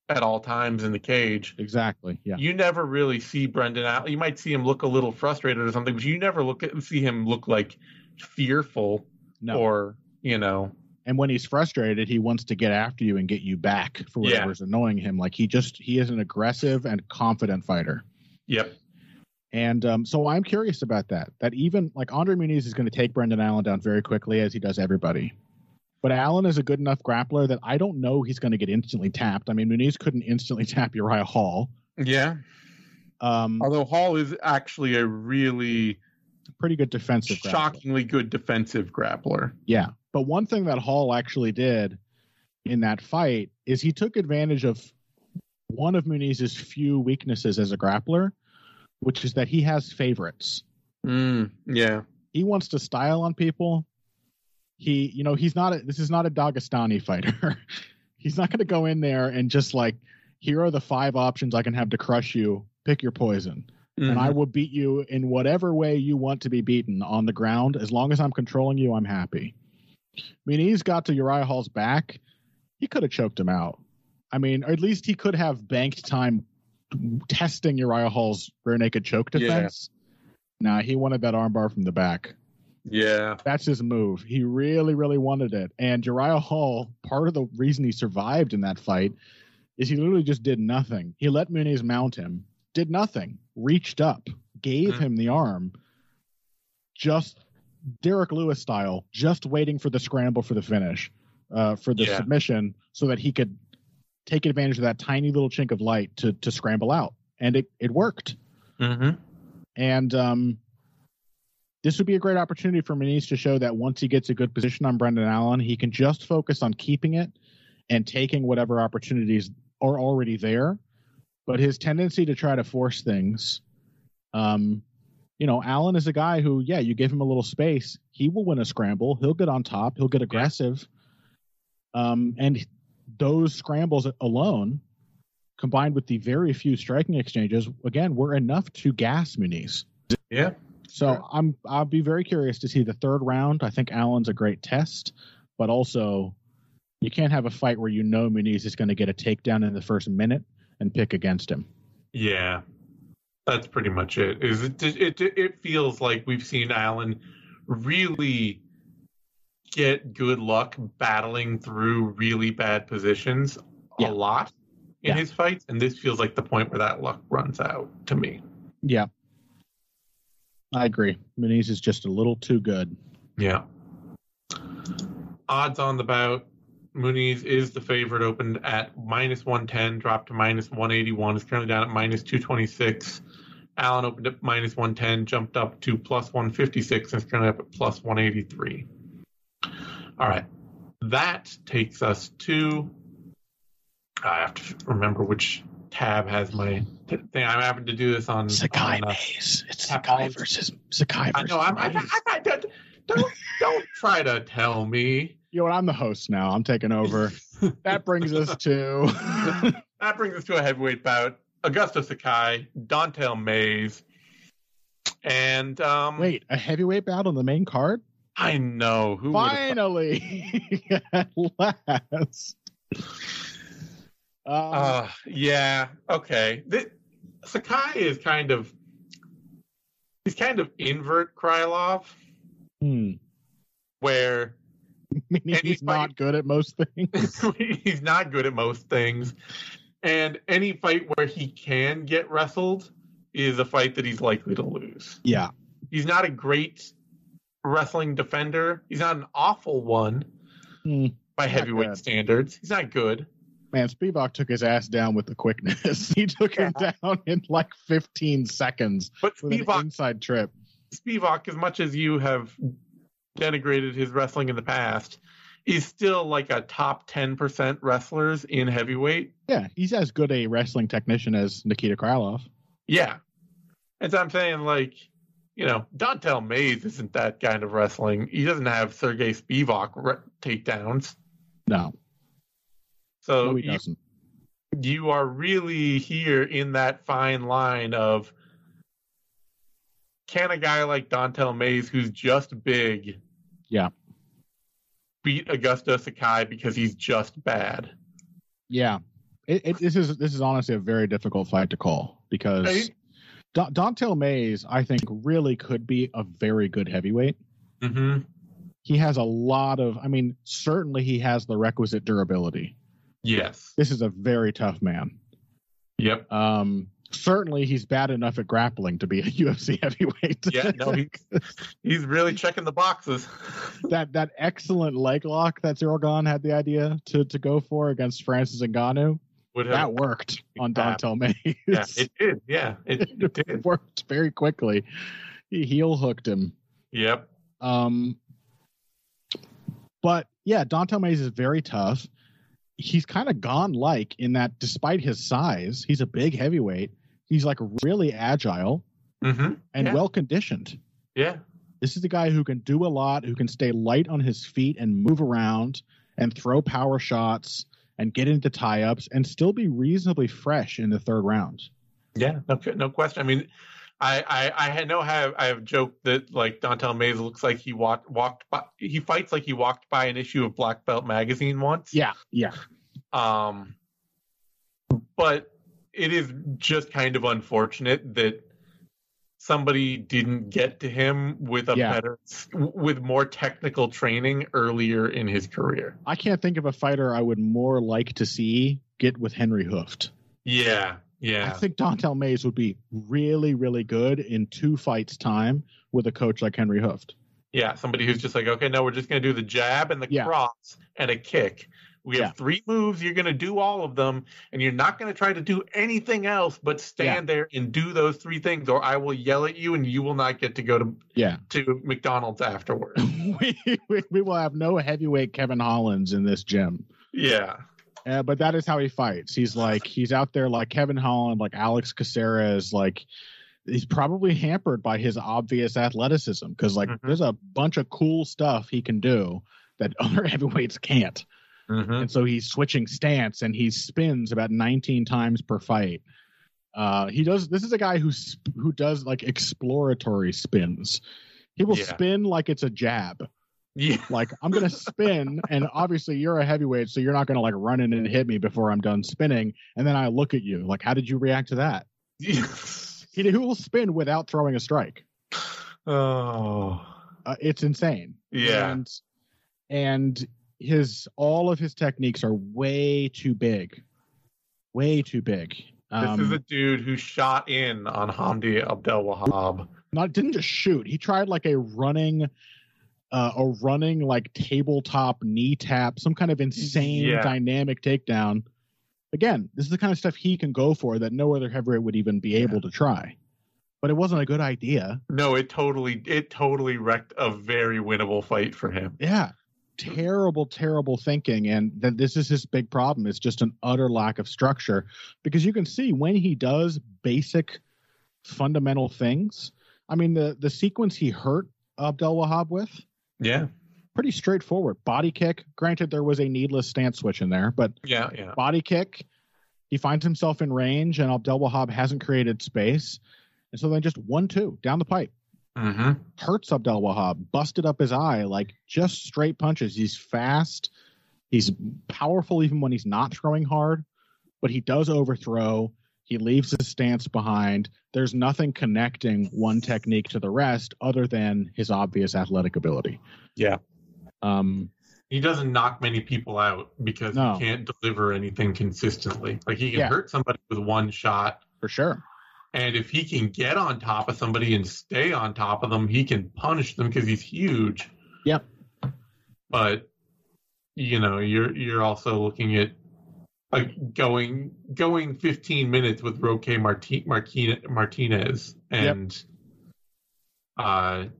at all times in the cage. Exactly. Yeah. You never really see Brendan Allen. You might see him look a little frustrated or something, but you never see him look like fearful or, you know. And when he's frustrated, he wants to get after you and get you back for whatever's annoying him. Like he is an aggressive and confident fighter. Yep. And so I'm curious about that even like Andre Muniz is going to take Brendan Allen down very quickly, as he does everybody. But Allen is a good enough grappler that I don't know he's going to get instantly tapped. I mean, Muniz couldn't instantly tap Uriah Hall. Yeah. Although Hall is actually a really pretty good defensive grappler. Shockingly good defensive grappler. Yeah. But one thing that Hall actually did in that fight is he took advantage of one of Muniz's few weaknesses as a grappler, which is that he has favorites. Yeah. He wants to style on people. He, you know, this is not a Dagestani fighter. He's not going to go in there and just like, here are the 5 options I can have to crush you. Pick your poison. Mm-hmm. And I will beat you in whatever way you want to be beaten on the ground. As long as I'm controlling you, I'm happy. I mean, he's got to Uriah Hall's back. He could have choked him out. I mean, or at least he could have banked time testing Uriah Hall's rear naked choke defense. Yeah. Nah, he wanted that armbar from the back. Yeah. That's his move. He really, really wanted it. And Uriah Hall, part of the reason he survived in that fight is he literally just did nothing. He let Muniz mount him, did nothing, reached up, gave him the arm, just Derek Lewis style, just waiting for the scramble for the finish, for the submission, so that he could take advantage of that tiny little chink of light to scramble out. And it worked. Mm-hmm. And this would be a great opportunity for Muniz to show that once he gets a good position on Brendan Allen, he can just focus on keeping it and taking whatever opportunities are already there. But his tendency to try to force things, you know, Allen is a guy who, you give him a little space, he will win a scramble. He'll get on top. He'll get aggressive. And those scrambles alone, combined with the very few striking exchanges, again, were enough to gas Muniz. Yeah. So I'll be very curious to see the third round. I think Allen's a great test, but also you can't have a fight where you know Muniz is going to get a takedown in the first minute and pick against him. Yeah, that's pretty much it. It feels like we've seen Allen really get good luck battling through really bad positions a lot in his fights, and this feels like the point where that luck runs out to me. Yeah, I agree. Muniz is just a little too good. Yeah. Odds on the bout. Muniz is the favorite, opened at -110, dropped to -181. It's currently down at -226. Allen opened at -110, jumped up to +156, and is currently up at +183. All right. That takes us to... I have to remember which tab has my thing. I'm having to do this on... Sakai Mayes. It's Sakai versus Sakai. I know. Don't try to tell me. You know, I'm the host now. I'm taking over. That brings us to a heavyweight bout. Augustus Sakai, Dontale Mayes, and wait, a heavyweight bout on the main card? I know. Who finally at last? Yeah. Okay. Sakai is kind of invert Krylov, where. Meaning he's not good at most things. He's not good at most things. And any fight where he can get wrestled is a fight that he's likely to lose. Yeah. He's not a great wrestling defender. He's not an awful one by heavyweight standards. He's not good. Man, Spivak took his ass down with the quickness. He took him down in like 15 seconds with an inside trip. Spivak, as much as you have denigrated his wrestling in the past, is still like a top 10% wrestlers in heavyweight. Yeah, he's as good a wrestling technician as Nikita Krylov. Yeah. And so I'm saying, like, you know, Dontale Mayes isn't that kind of wrestling. He doesn't have Sergey Spivak takedowns. No. So he doesn't. You are really here in that fine line of, can a guy like Dontale Mayes, who's just big, beat Augustus Sakai because he's just bad? Yeah, this is honestly a very difficult fight to call, because Dontale Mayes, I think, really could be a very good heavyweight. Mm-hmm. He has a lot of, I mean, certainly he has the requisite durability. Yes, this is a very tough man. Yep. Certainly, he's bad enough at grappling to be a UFC heavyweight. Yeah, no, he's really checking the boxes. That excellent leg lock that Zergon had the idea to go for against Francis Ngannou, that worked on Dontale Mayes. Yeah, it did. Yeah, it worked very quickly. He heel hooked him. Yep. But yeah, Dontale Mayes is very tough. He's kind of gone, like, in that, despite his size, he's a big heavyweight. He's like really agile and well conditioned. Yeah. This is a guy who can do a lot, who can stay light on his feet and move around and throw power shots and get into tie ups and still be reasonably fresh in the third round. Yeah. No question. I mean, I know how I have joked that, like, Dontale Mayes looks like he walked by, he fights like he walked by an issue of Black Belt magazine once. Yeah. Yeah. But it is just kind of unfortunate that somebody didn't get to him with a better, with more technical training earlier in his career. I can't think of a fighter I would more like to see get with Henry Hooft. Yeah, yeah. I think Dontale Mayes would be really, really good in 2 fights' time with a coach like Henry Hooft. Yeah, somebody who's just like, okay, no, we're just going to do the jab and the cross and a kick. We have 3 moves. You're going to do all of them, and you're not going to try to do anything else but stand there and do those 3 things, or I will yell at you, and you will not get to go to McDonald's afterwards. we will have no heavyweight Kevin Hollands in this gym. Yeah. But that is how he fights. He's like, he's out there like Kevin Holland, like Alex Caceres, like he's probably hampered by his obvious athleticism, because, like, there's a bunch of cool stuff he can do that other heavyweights can't. And so he's switching stance, and he spins about 19 times per fight. He does. This is a guy who does like exploratory spins. He will spin like it's a jab, Yeah. Like, I'm going to spin, and obviously you're a heavyweight, so you're not going to, like, run in and hit me before I'm done spinning. And then I look at you. Like, how did you react to that? He will spin without throwing a strike. Oh. It's insane. Yeah. And all of his techniques are way too big. Way too big. This is a dude who shot in on Hamdy Abdelwahab. Didn't just shoot. He tried like a running like tabletop knee tap, some kind of insane dynamic takedown. Again, this is the kind of stuff he can go for that no other heavyweight would even be able to try. But it wasn't a good idea. No, it totally wrecked a very winnable fight for him. Yeah. Terrible, terrible thinking, and that this is his big problem. It's just an utter lack of structure, because you can see when he does basic, fundamental things. I mean, the sequence he hurt Abdelwahab with, pretty straightforward. Body kick. Granted, there was a needless stance switch in there, but body kick. He finds himself in range, and Abdelwahab hasn't created space, and so then just 1-2 down the pipe. Mm-hmm. Hurts Abdelwahab, busted up his eye, like just straight punches. He's fast. He's powerful even when he's not throwing hard, but he does overthrow. He leaves his stance behind. There's nothing connecting one technique to the rest other than his obvious athletic ability. Yeah. He doesn't knock many people out because he can't deliver anything consistently. Like, he can hurt somebody with one shot. For sure. And if he can get on top of somebody and stay on top of them, he can punish them because he's huge. Yep. But, you know, you're also looking at like going 15 minutes with Roque Martinez and,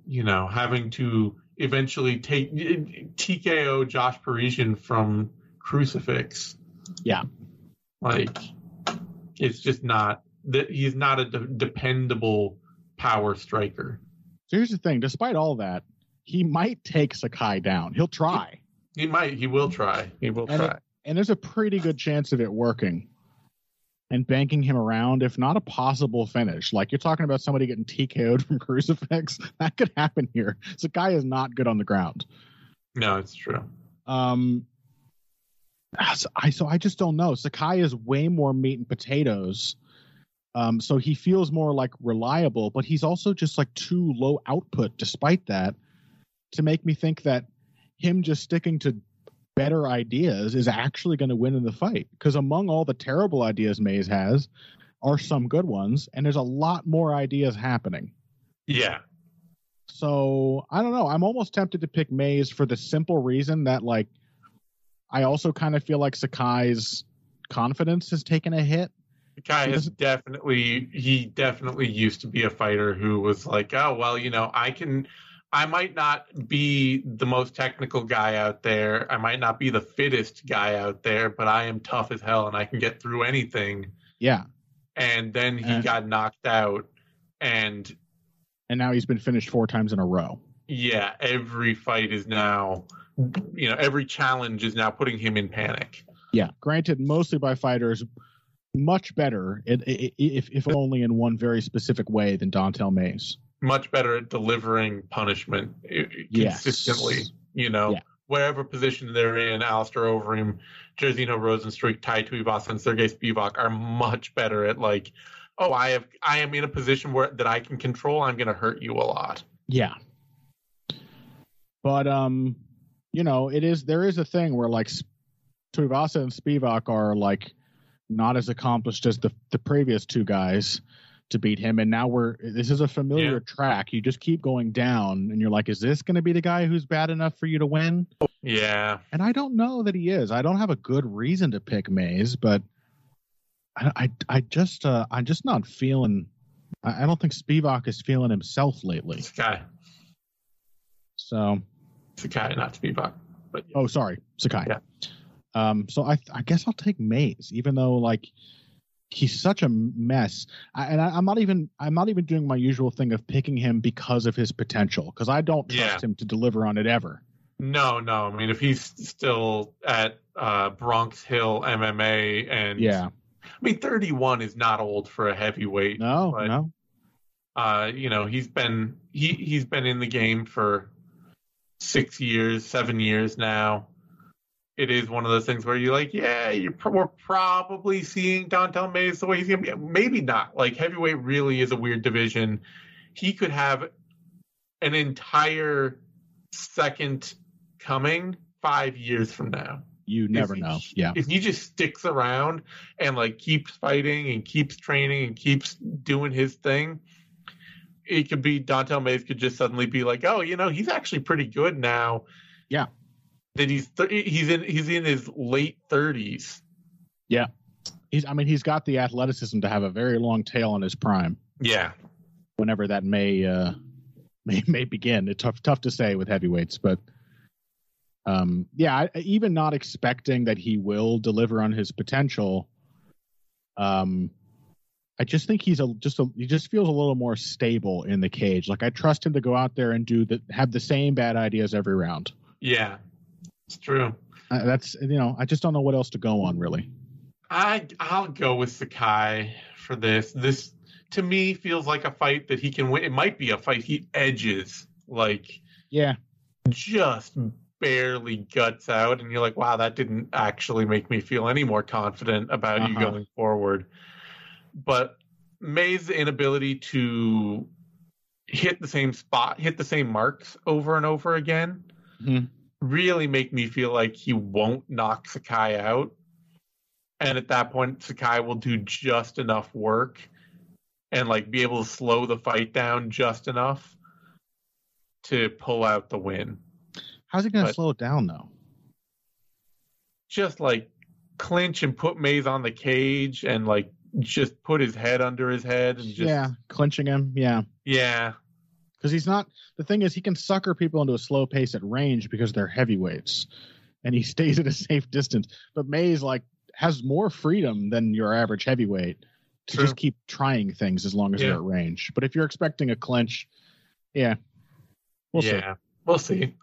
you know, having to eventually TKO Josh Parisian from Crucifix. Yeah. Like, it's just not. That he's not a dependable power striker. So here's the thing. Despite all that, he might take Sakai down. He'll try. He might. He will try. He will try. And there's a pretty good chance of it working and banking him around, if not a possible finish. Like, you're talking about somebody getting TKO'd from Crucifix. That could happen here. Sakai is not good on the ground. No, it's true. So I just don't know. Sakai is way more meat and potatoes. So he feels more like reliable, but he's also just like too low output despite that to make me think that him just sticking to better ideas is actually going to win in the fight. Because among all the terrible ideas Mayes has are some good ones, and there's a lot more ideas happening. Yeah. So I don't know. I'm almost tempted to pick Mayes for the simple reason that, like, I also kind of feel like Sakai's confidence has taken a hit. Sakai has definitely used to be a fighter who was like, oh, well, you know, I might not be the most technical guy out there. I might not be the fittest guy out there, but I am tough as hell and I can get through anything. Yeah. And then he got knocked out and now he's been finished 4 times in a row. Yeah. Every fight is now, you know, every challenge is now putting him in panic. Yeah. Granted, mostly by fighters much better, if only in one very specific way, than Dontale Mayes. Much better at delivering punishment consistently. Yes. You know, wherever position they're in, Alistair Overeem, Jerzino Rozenstruik, Tai Tuivasa, and Sergey Spivak are much better at, like, oh, I am in a position where that I can control. I'm going to hurt you a lot. Yeah. But you know, there is a thing where, like, Tuivasa and Spivak are, like, not as accomplished as the previous two guys to beat him. And now this is a familiar track. You just keep going down and you're like, is this going to be the guy who's bad enough for you to win? Yeah. And I don't know that he is. I don't have a good reason to pick Mayes, but I'm just not feeling, I don't think Spivak is feeling himself lately. Sakai. So. Sakai, not Spivak. But yeah. Oh, sorry. Sakai. Yeah. So I guess I'll take Mayes, even though, like, he's such a mess. I'm not even doing my usual thing of picking him because of his potential, because I don't trust him to deliver on it ever. No. I mean, if he's still at Bronx Hill MMA, and I mean, 31 is not old for a heavyweight. No, but, you know, he's been in the game for 7 years now, it is one of those things where you're like, yeah, we're probably seeing Dontale Mayes the way he's going to be. Maybe not. Like, heavyweight really is a weird division. He could have an entire second coming 5 years from now. You never know. Yeah. If he just sticks around and, like, keeps fighting and keeps training and keeps doing his thing, it could be Dontale Mayes could just suddenly be like, oh, you know, he's actually pretty good now. Yeah. That he's in his late 30s. Yeah. He's got the athleticism to have a very long tail on his prime. Yeah. Whenever that may begin. It's tough to say with heavyweights, but even not expecting that he will deliver on his potential, I just think he just feels a little more stable in the cage. Like, I trust him to go out there and have the same bad ideas every round. Yeah. It's true. I just don't know what else to go on, really. I'll go with Sakai for this. This, to me, feels like a fight that he can win. It might be a fight he edges, like, yeah, just barely guts out, and you're like, wow, that didn't actually make me feel any more confident about you going forward. But Mayes' inability to hit the same spot, hit the same marks over and over again, mm-hmm, really make me feel like he won't knock Sakai out. And at that point, Sakai will do just enough work and, like, be able to slow the fight down just enough to pull out the win. How's he going to slow it down, though? Just, like, clinch and put Mayes on the cage and, like, just put his head under his head and just... Yeah, clinching him, yeah. Yeah. Because he's not, the thing is, he can sucker people into a slow pace at range because they're heavyweights, and he stays at a safe distance. But Mayes, like, has more freedom than your average heavyweight to just keep trying things as long as they're at range. But if you're expecting a clinch, we'll see.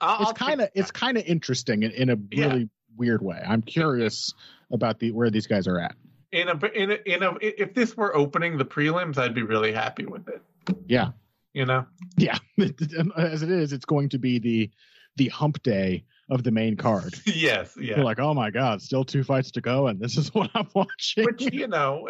It's kind of interesting in a really weird way. I'm curious about where these guys are at. If this were opening the prelims, I'd be really happy with it. Yeah. You know? Yeah. As it is, it's going to be the hump day of the main card. Yes. Yeah. You're like, oh my God, still 2 fights to go, and this is what I'm watching. Which, you know,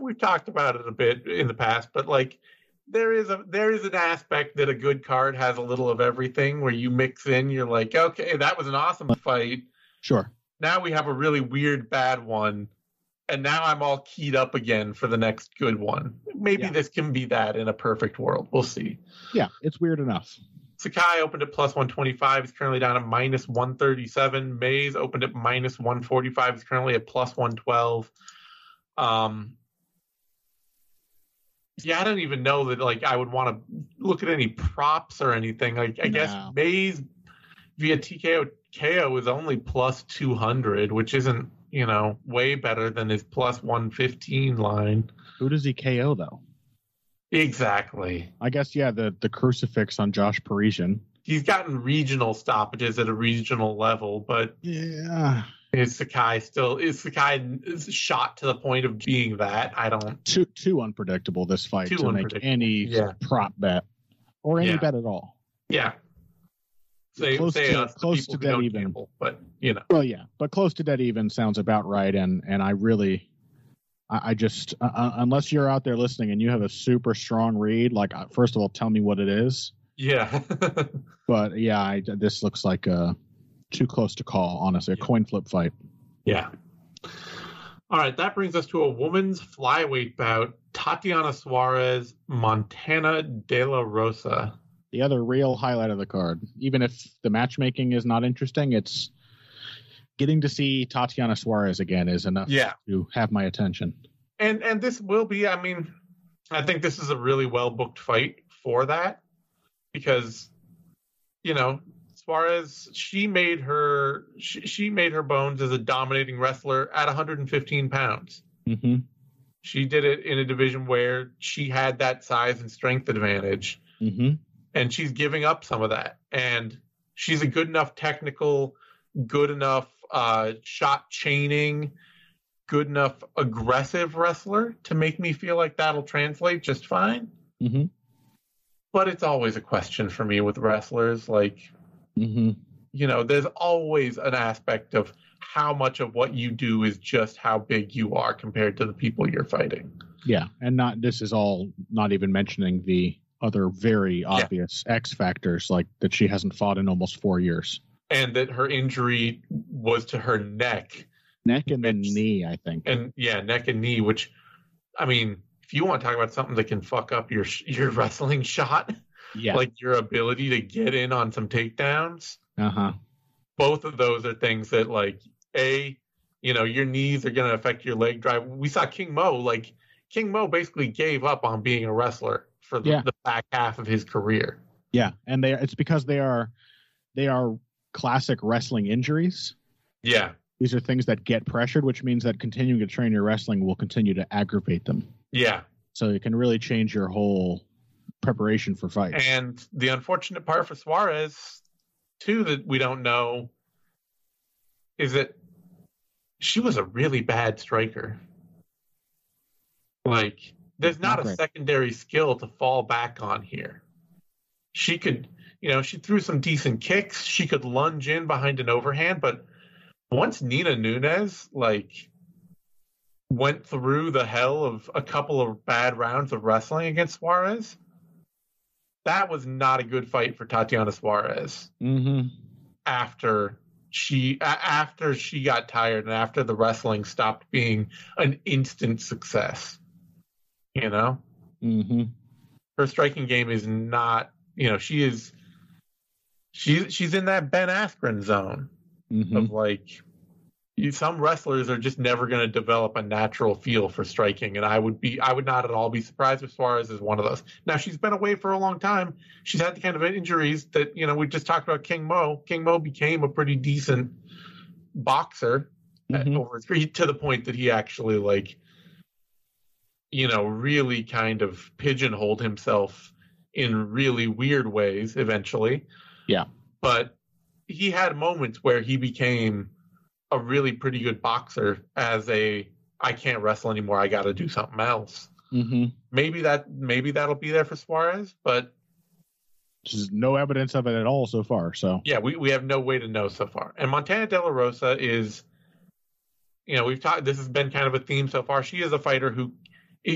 we've talked about it a bit in the past, but, like, there is an aspect that a good card has a little of everything, where you mix in, you're like, okay, that was an awesome fight. Sure. Now we have a really weird, bad one. And now I'm all keyed up again for the next good one. Maybe this can be that in a perfect world. We'll see. Yeah, it's weird enough. Sakai opened at +125. He's currently down at -137. Mayes opened at -145. He's currently at +112. I don't even know that, like, I would want to look at any props or anything. Like, I guess Mayes via TKO KO is only +200, which isn't, you know, way better than his +115 line. Who does he KO, though? Exactly. I guess, yeah, the crucifix on Josh Parisian. He's gotten regional stoppages at a regional level, but yeah, is Sakai shot to the point of being that? I don't... Too unpredictable this fight to make any prop bet or any bet at all. Yeah. Close to dead even, gamble, but you know. Well, yeah, but close to dead even sounds about right. And I really, I just unless you're out there listening and you have a super strong read, like, first of all, tell me what it is. Yeah. But yeah, this looks like too close to call. Honestly, a coin flip fight. Yeah. All right, that brings us to a woman's flyweight bout: Tatiana Suarez, Montana De La Rosa. The other real highlight of the card, even if the matchmaking is not interesting, it's getting to see Tatiana Suarez again is enough to have my attention. And this will be, I think this is a really well-booked fight for that, because, you know, Suarez, she made her bones as a dominating wrestler at 115 pounds. Mm-hmm. She did it in a division where she had that size and strength advantage. Mm-hmm. And she's giving up some of that. And she's a good enough technical, good enough shot chaining, good enough aggressive wrestler to make me feel like that'll translate just fine. Mm-hmm. But it's always a question for me with wrestlers. Like, Mm-hmm. You know, there's always an aspect of how much of what you do is just how big you are compared to the people you're fighting. Yeah, and this is all not even mentioning the other very obvious X factors, like that she hasn't fought in almost 4 years. And that her injury was to her neck. Neck and then knee, I think. And yeah, neck and knee, which, I mean, if you want to talk about something that can fuck up your wrestling shot, like your ability to get in on some takedowns, both of those are things that, like, A, you know, your knees are going to affect your leg drive. We saw King Mo, like, King Mo basically gave up on being a wrestler for the back half of his career. Yeah, and it's because they are classic wrestling injuries. Yeah. These are things that get pressured, which means that continuing to train your wrestling will continue to aggravate them. Yeah. So it can really change your whole preparation for fights. And the unfortunate part for Suarez, too, that we don't know, is that she was a really bad striker. Like, there's not a secondary skill to fall back on here. She could, you know, she threw some decent kicks. She could lunge in behind an overhand, but once Nina Nunes, like, went through the hell of a couple of bad rounds of wrestling against Suarez, that was not a good fight for Tatiana Suarez. Mm-hmm. After she got tired and after the wrestling stopped being an instant success, you know? Mm-hmm. Her striking game is not, you know, she's in that Ben Askren zone. Mm-hmm. Of like, some wrestlers are just never going to develop a natural feel for striking, and I would not at all be surprised if Suarez is one of those. Now, she's been away for a long time. She's had the kind of injuries that, you know, we just talked about King Mo. King Mo became a pretty decent boxer over to the point that he actually, like, you know, really kind of pigeonholed himself in really weird ways eventually. Yeah, but he had moments where he became a really pretty good boxer as a, I can't wrestle anymore, I got to do something else. Mm-hmm. Maybe that'll be there for Suarez, but there's no evidence of it at all so far. So yeah, we have no way to know so far. And Montana De La Rosa is, you know, we've talked, this has been kind of a theme so far. She is a fighter who,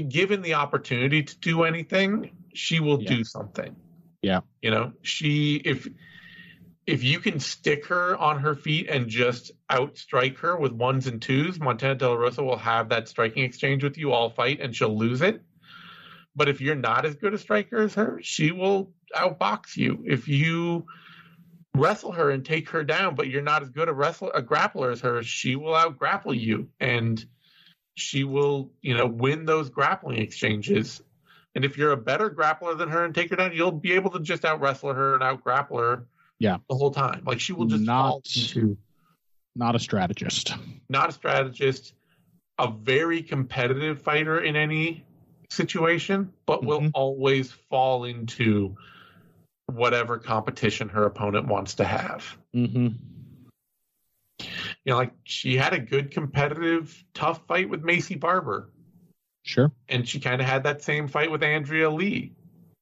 given the opportunity to do anything, she will do something. Yeah. You know, if you can stick her on her feet and just outstrike her with ones and twos, Montana De La Rosa will have that striking exchange with you all fight, and she'll lose it. But if you're not as good a striker as her, she will outbox you. If you wrestle her and take her down, but you're not as good a grappler as her, she will outgrapple you, and she will, you know, win those grappling exchanges. And if you're a better grappler than her and take her down, you'll be able to just out-wrestle her and out-grapple her. Yeah, the whole time. Like, she will just fall into... Not a strategist. Not a strategist. A very competitive fighter in any situation, but will always fall into whatever competition her opponent wants to have. Mm-hmm. You know, like, she had a good, competitive, tough fight with Macy Barber. Sure. And she kind of had that same fight with Andrea Lee,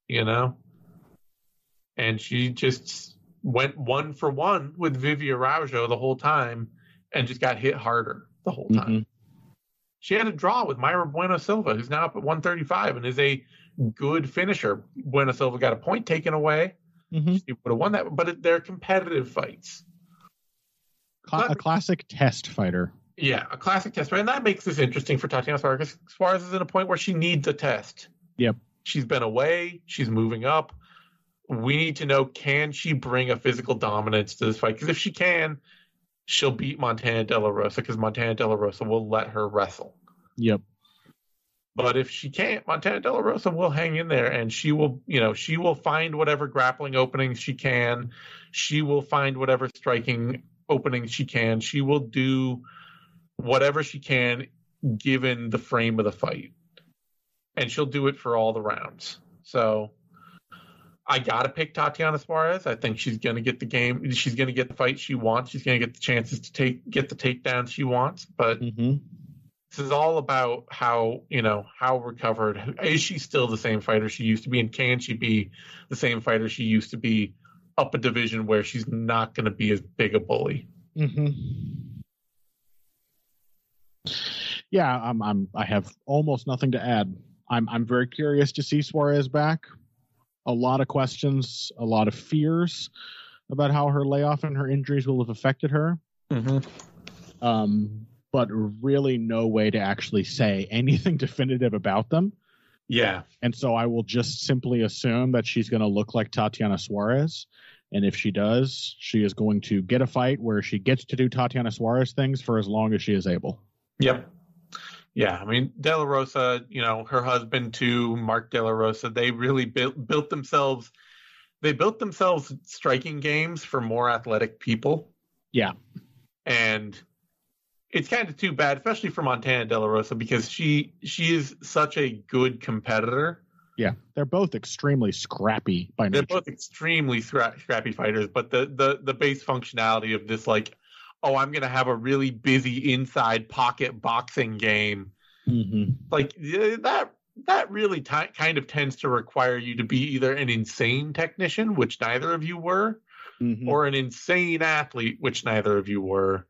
you know? And she just went 1-for-1 with Vivi Araujo the whole time and just got hit harder the whole time. Mm-hmm. She had a draw with Mayra Bueno Silva, who's now up at 135 and is a good finisher. Bueno Silva got a point taken away. Mm-hmm. She would have won that, but they're competitive fights. A classic test fighter. Yeah, a classic test fighter. And that makes this interesting for Tatiana Suarez. Suarez is in a point where she needs a test. Yep. She's been away. She's moving up. We need to know, can she bring a physical dominance to this fight? Because if she can, she'll beat Montana De La Rosa, because Montana De La Rosa will let her wrestle. Yep. But if she can't, Montana De La Rosa will hang in there, and she will, you know, she will find whatever grappling openings she can. She will find whatever striking openings she can. She will do whatever she can given the frame of the fight. And she'll do it for all the rounds. So I got to pick Tatiana Suarez. I think she's going to get the game. She's going to get the fight she wants. She's going to get the chances to get the takedowns she wants. But this is all about how, you know, how recovered. Is she still the same fighter she used to be? And can she be the same fighter she used to be up a division where she's not going to be as big a bully. Mm-hmm. Yeah, I have almost nothing to add. I'm very curious to see Suarez back. A lot of questions, a lot of fears about how her layoff and her injuries will have affected her. Mm-hmm. But really no way to actually say anything definitive about them. Yeah. And so I will just simply assume that she's going to look like Tatiana Suarez. And if she does, she is going to get a fight where she gets to do Tatiana Suarez things for as long as she is able. Yep. Yeah, I mean, De La Rosa, you know, her husband too, Mark De La Rosa, they really built themselves. They built themselves striking games for more athletic people. Yeah. And it's kind of too bad, especially for Montana De La Rosa, because she is such a good competitor. Yeah, they're both extremely scrappy by nature. They're both extremely scrappy fighters, but the base functionality of this, like, oh, I'm going to have a really busy inside pocket boxing game. Mm-hmm. Like that really kind of tends to require you to be either an insane technician, which neither of you were, mm-hmm. or an insane athlete, which neither of you were.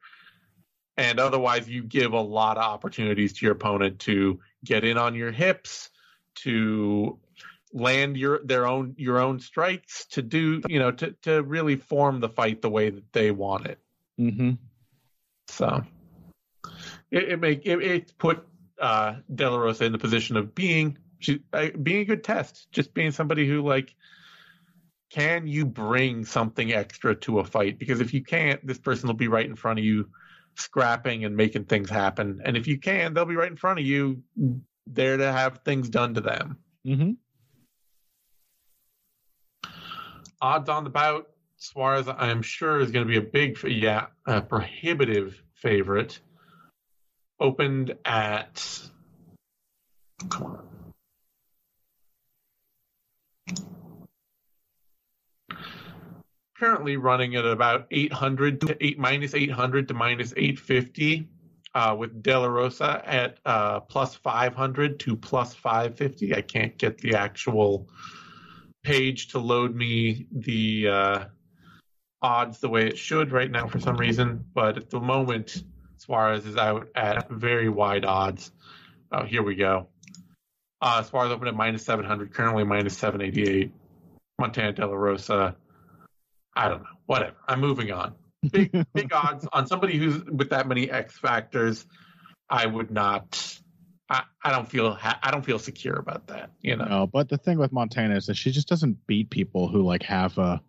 And otherwise you give a lot of opportunities to your opponent to get in on your hips, to land your own strikes, to do, you know, to really form the fight the way that they want it. Mm-hmm. So it put De La Rosa in the position of being a good test, just being somebody who, like, can you bring something extra to a fight? Because if you can't, this person will be right in front of you, scrapping and making things happen. And if you can, they'll be right in front of you, there to have things done to them. Mm-hmm. Odds on the bout. Suarez, I'm sure, is going to be a big, prohibitive favorite. Opened at, come on. Currently running at about 800 to -800 to -850, with De La Rosa at +500 to +550. I can't get the actual page to load me the odds the way it should right now for some reason, but at the moment Suarez is out at very wide odds. Oh, here we go. Suarez opened at -700, currently -788. Montana De La Rosa, I don't know, whatever, I'm moving on. Big odds on somebody who's with that many X factors. I don't feel secure about that, you know. No, but the thing with Montana is that she just doesn't beat people who, like, have a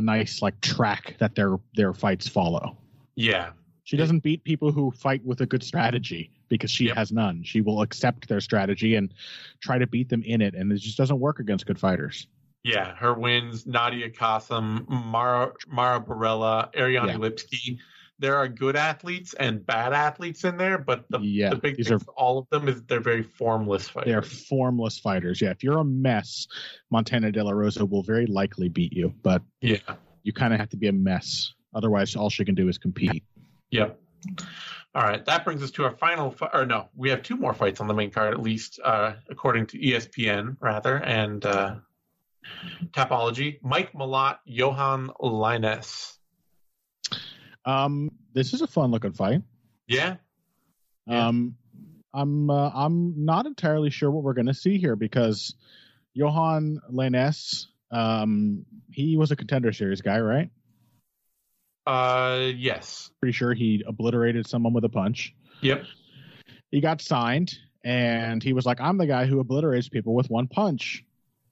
nice, like, track that their fights follow. Yeah. She doesn't beat people who fight with a good strategy, because she has none. She will accept their strategy and try to beat them in it, and it just doesn't work against good fighters. Yeah, her wins, Nadia Qasim, Mara Barella, Ariane Lipsky. There are good athletes and bad athletes in there, but the big thing for all of them is they're very formless fighters. They're formless fighters, yeah. If you're a mess, Montana De La Rosa will very likely beat you, but you kind of have to be a mess. Otherwise, all she can do is compete. Yep. All right, that brings us to our final we have two more fights on the main card, at least, according to ESPN, rather, and Tapology. Mike Malott, Yohan Lainesse. This is a fun looking fight. Yeah. I'm not entirely sure what we're going to see here, because Yohan Lainesse, he was a Contender Series guy, right? Yes. Pretty sure he obliterated someone with a punch. Yep. He got signed and he was like, I'm the guy who obliterates people with one punch.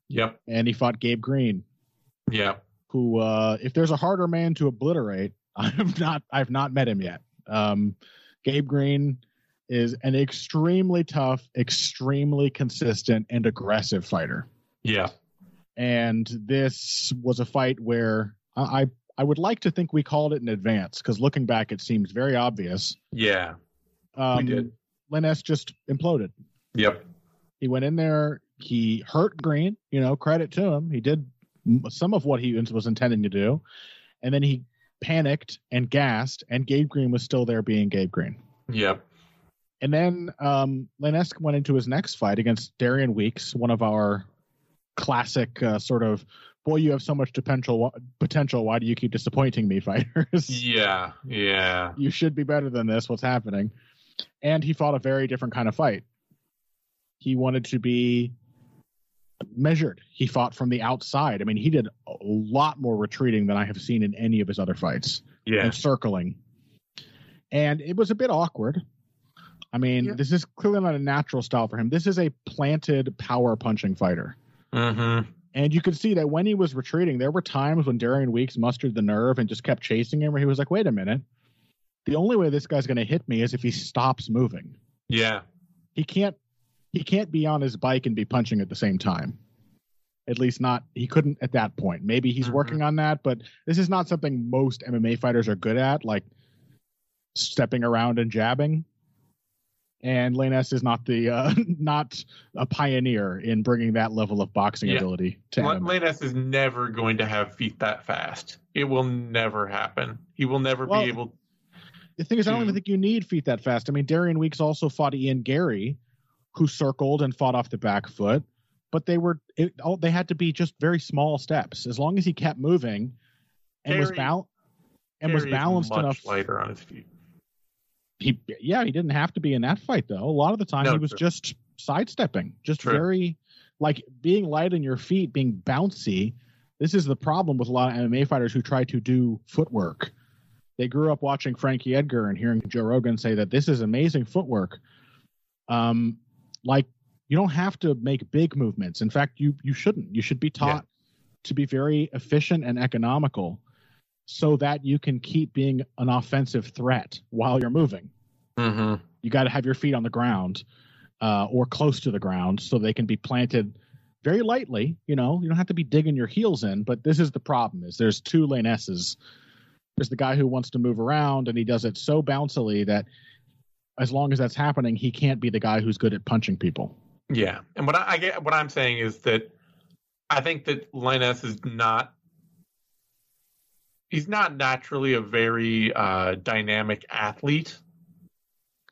Yep. And he fought Gabe Green. Yeah. Who, if there's a harder man to obliterate, I've not met him yet. Gabe Green is an extremely tough, extremely consistent, and aggressive fighter. Yeah. And this was a fight where I would like to think we called it in advance, because looking back, it seems very obvious. Yeah. We did. Lainesse just imploded. Yep. He went in there. He hurt Green. You know, credit to him. He did some of what he was intending to do. And then he panicked and gassed, and Gabe Green was still there being Gabe Green. Yep. And then Lainesse went into his next fight against Darian Weeks, one of our classic sort of, boy, you have so much potential. Why do you keep disappointing me, fighters? Yeah. You should be better than this. What's happening? And he fought a very different kind of fight. He wanted to be measured. He fought from the outside. I mean, he did a lot more retreating than I have seen in any of his other fights. Yeah. And circling. And it was a bit awkward. I mean, This is clearly not a natural style for him. This is a planted power punching fighter. Mm-hmm. And you could see that when he was retreating, there were times when Darian Weeks mustered the nerve and just kept chasing him, where he was like, wait a minute. The only way this guy's going to hit me is if he stops moving. Yeah. He can't be on his bike and be punching at the same time. At least not, he couldn't at that point. Maybe he's working on that, but this is not something most MMA fighters are good at, like stepping around and jabbing. And Lainesse is not a pioneer in bringing that level of boxing ability to him. Lainesse is never going to have feet that fast. It will never happen. He will never be able. The thing is, I don't even think you need feet that fast. I mean, Darian Weeks also fought Ian Garry, who circled and fought off the back foot, but they had to be just very small steps. As long as he kept moving and was balanced enough, lighter on his feet. He didn't have to be in that fight, though. A lot of the time he was just sidestepping, just very, like, being light on your feet, being bouncy. This is the problem with a lot of MMA fighters who try to do footwork. They grew up watching Frankie Edgar and hearing Joe Rogan say that this is amazing footwork. Like, you don't have to make big movements. In fact, you shouldn't. You should be taught to be very efficient and economical, so that you can keep being an offensive threat while you're moving. Mm-hmm. You got to have your feet on the ground or close to the ground so they can be planted very lightly. You know, you don't have to be digging your heels in, but this is the problem, is there's two Lainesses. There's the guy who wants to move around, and he does it so bouncily that as long as that's happening, he can't be the guy who's good at punching people. Yeah. And what I'm saying is that I think that Lainesse is not, he's not naturally a very dynamic athlete.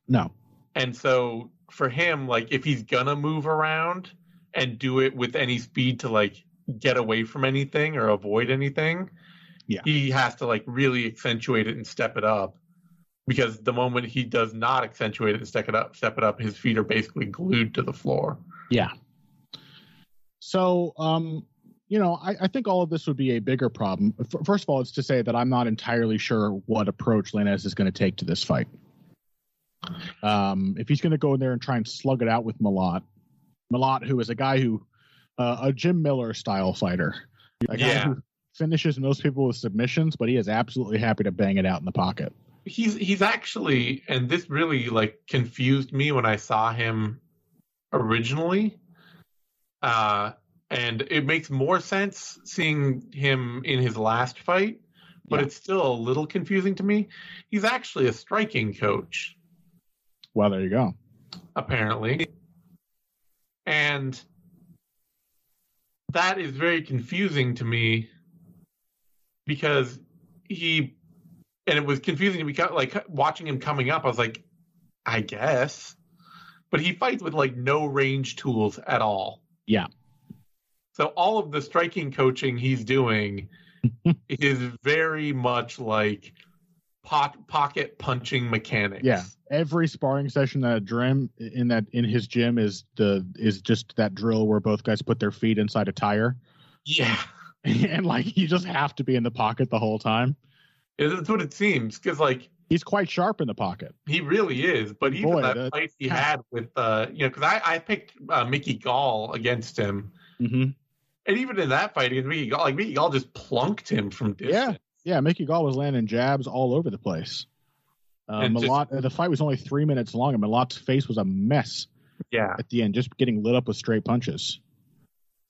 No. And so for him, like, if he's going to move around and do it with any speed to, like, get away from anything or avoid anything, he has to, like, really accentuate it and step it up. Because the moment he does not accentuate it and step it up, his feet are basically glued to the floor. Yeah. So, you know, I think all of this would be a bigger problem. First of all, it's to say that I'm not entirely sure what approach Lainesse is going to take to this fight. If he's going to go in there and try and slug it out with Malott, who is a guy who, a Jim Miller style fighter, a guy who finishes most people with submissions, but he is absolutely happy to bang it out in the pocket. He's actually, and this really, like, confused me when I saw him originally. And it makes more sense seeing him in his last fight, but it's still a little confusing to me. He's actually a striking coach. Well, there you go. Apparently. And that is very confusing to me because it was confusing to me, like, watching him coming up, I was like, I guess. But he fights with, like, no range tools at all. Yeah. So all of the striking coaching he's doing is very much like pocket punching mechanics. Yeah, every sparring session in his gym is just that drill where both guys put their feet inside a tire. Yeah, and like you just have to be in the pocket the whole time. That's what it seems, because like he's quite sharp in the pocket. He really is. But even that fight he had with because I picked Mickey Gall against him. Mm-hmm. And even in that fight against Mickey Gall, like, Mickey Gall just plunked him from distance. Yeah, Mickey Gall was landing jabs all over the place. The fight was only 3 minutes long, and Malott's face was a mess at the end, just getting lit up with straight punches.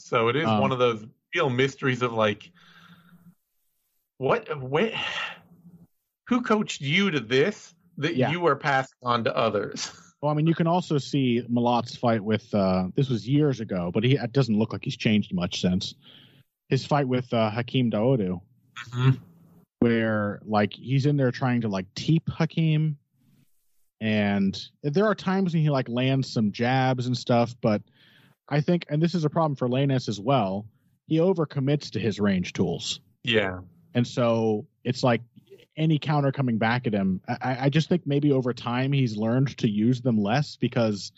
So it is one of those real mysteries of, like, who coached you to this that you are passing on to others? Well, I mean, you can also see Malott's fight with this was years ago, but it doesn't look like he's changed much since his fight with Hakeem Dawodu, where like he's in there trying to like teep Hakeem, and there are times when he like lands some jabs and stuff, but I think, and this is a problem for Lainesse as well, he overcommits to his range tools. Yeah. And so it's like any counter coming back at him. I just think maybe over time he's learned to use them less, because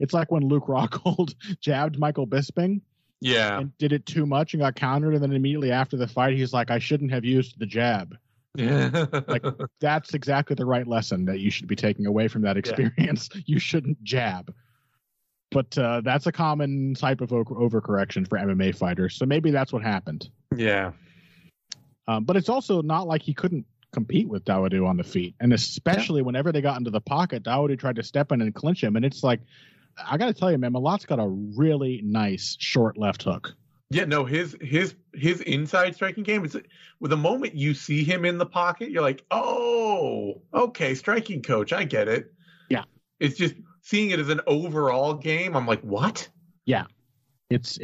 it's like when Luke Rockhold jabbed Michael Bisping. Yeah. And did it too much and got countered. And then immediately after the fight, he's like, I shouldn't have used the jab. Yeah. Like, that's exactly the right lesson that you should be taking away from that experience. Yeah. You shouldn't jab. But that's a common type of overcorrection for MMA fighters. So maybe that's what happened. Yeah. But it's also not like he couldn't compete with Dawodu on the feet. And especially whenever they got into the pocket, Dawodu tried to step in and clinch him. And it's like, I got to tell you, man, Malott's got a really nice short left hook. Yeah, no, his inside striking game is, the moment you see him in the pocket, you're like, oh, okay, striking coach, I get it. Yeah. It's just seeing it as an overall game, I'm like, what? Yeah. It's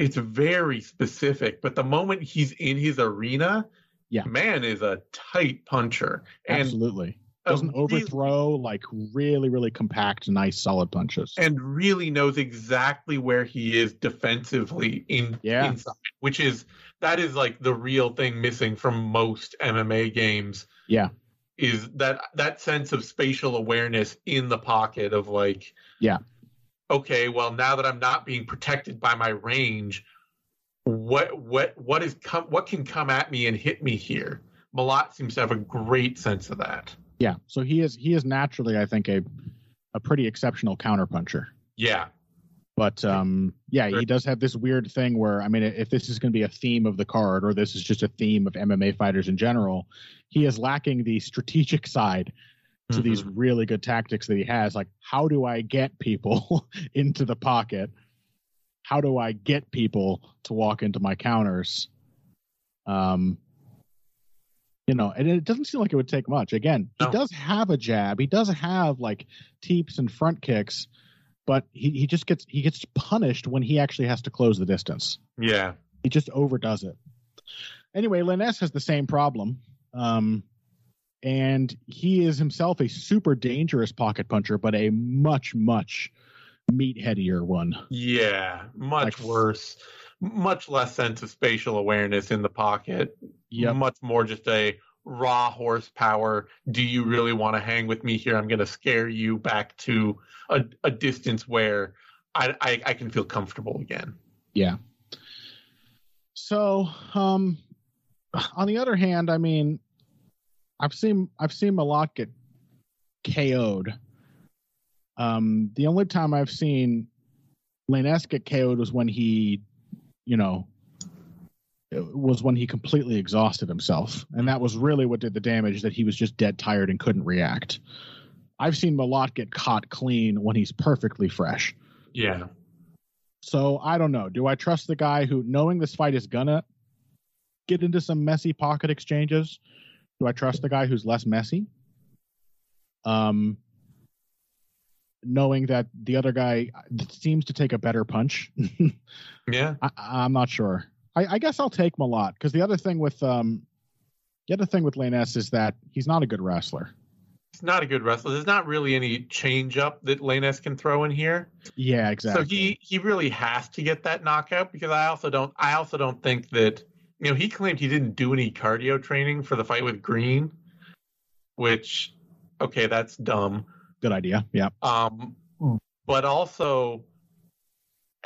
very specific, but the moment he's in his arena, man is a tight puncher. Absolutely. Doesn't overthrow, like really, really compact, nice, solid punches. And really knows exactly where he is defensively inside, which is, that is like the real thing missing from most MMA games. Yeah. Is that sense of spatial awareness in the pocket of like, okay, well, now that I'm not being protected by my range, what can come at me and hit me here? Malott seems to have a great sense of that. Yeah, so he is naturally, I think, a pretty exceptional counterpuncher. Yeah. But, he does have this weird thing where, I mean, if this is going to be a theme of the card, or this is just a theme of MMA fighters in general, he is lacking the strategic side to these really good tactics that he has. Like, how do I get people into the pocket? How do I get people to walk into my counters? And it doesn't seem like it would take much. Again, he does have a jab. He does have like teeps and front kicks, but he gets punished when he actually has to close the distance. Yeah. He just overdoes it. Anyway, Lainesse has the same problem. And he is himself a super dangerous pocket puncher, but a much, much meat-headier one. Yeah. Much worse. Much less sense of spatial awareness in the pocket. Yep. Much more just a raw horsepower. Do you really want to hang with me here? I'm going to scare you back to a distance where I can feel comfortable again. Yeah. So, on the other hand, I mean, I've seen Malott get KO'd. The only time I've seen Lainesse get KO'd was when he, completely exhausted himself. And that was really what did the damage, that he was just dead tired and couldn't react. I've seen Malott get caught clean when he's perfectly fresh. Yeah. So I don't know. Do I trust the guy who, knowing this fight is gonna get into some messy pocket exchanges? Do I trust the guy who's less messy? Knowing that the other guy seems to take a better punch. Yeah. I'm not sure. I guess I'll take Malott, because the other thing with Lainesse is that he's not a good wrestler. He's not a good wrestler. There's not really any change up that Lainesse can throw in here. Yeah, exactly. So he really has to get that knockout, because I also don't think that, he claimed he didn't do any cardio training for the fight with Green, which, okay, that's dumb. Good idea. Yeah. But also,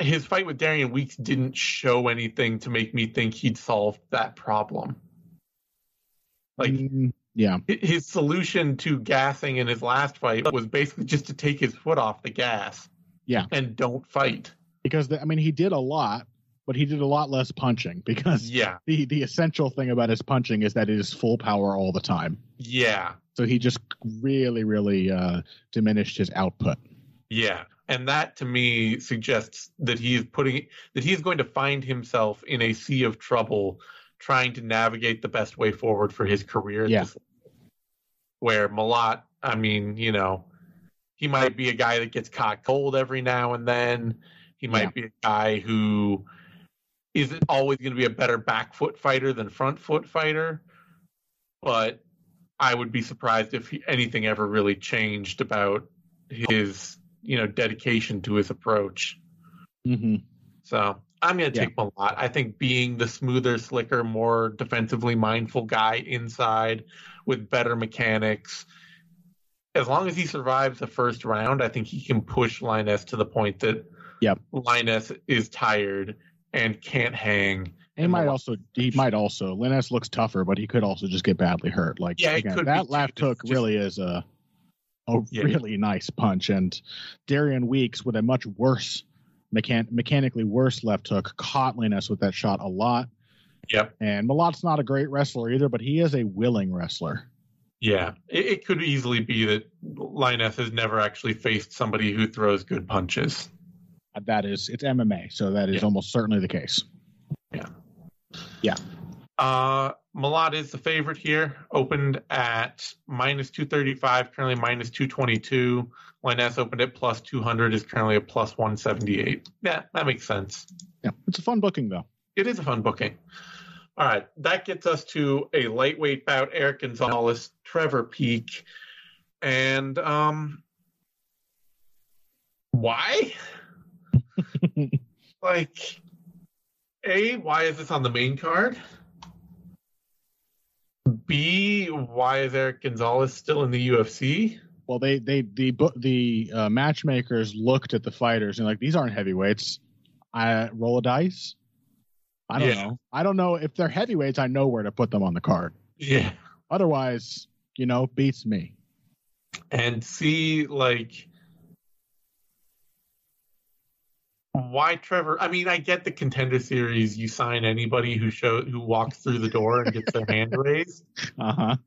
his fight with Darian Weeks didn't show anything to make me think he'd solved that problem. Like, his solution to gassing in his last fight was basically just to take his foot off the gas. Yeah. And don't fight. Because he did a lot, but he did a lot less punching, because the essential thing about his punching is that it is full power all the time. Yeah. So he just really, really diminished his output. Yeah. And that to me suggests that he's going to find himself in a sea of trouble trying to navigate the best way forward for his career. Yeah. Where Malott, he might be a guy that gets caught cold every now and then. He might be a guy who isn't always going to be a better back foot fighter than front foot fighter. But I would be surprised if anything ever really changed about his dedication to his approach. Mm-hmm. So I'm going to take Malott. I think being the smoother, slicker, more defensively mindful guy inside with better mechanics, as long as he survives the first round, I think he can push Lainesse to the point that Lainesse is tired and can't hang. And he might also. Lainesse looks tougher, but he could also just get badly hurt. Like that left hook really is a really nice punch. And Darian Weeks with a much worse, mechanically worse left hook caught Lainesse with that shot a lot. Yep. And Malott's not a great wrestler either, but he is a willing wrestler. Yeah, it could easily be that Lainesse has never actually faced somebody who throws good punches. It's MMA, so that is almost certainly the case. Yeah. Yeah. Malott is the favorite here. Opened at minus 235, currently minus 222. Lainesse opened at plus 200, is currently a plus 178. Yeah, that makes sense. Yeah, it's a fun booking, though. It is a fun booking. All right, that gets us to a lightweight bout. Eric Gonzalez, Trevor Peake. And why? Like... A, why is this on the main card? B, why is Eric Gonzalez still in the UFC? Well, the matchmakers looked at the fighters and like, these aren't heavyweights. I roll a dice. I don't know. I don't know if they're heavyweights. I know where to put them on the card. Yeah. Otherwise, beats me. And C, like. Why Trevor? I mean, I get the contender series. You sign anybody who walks through the door and gets their hand raised. Uh-huh.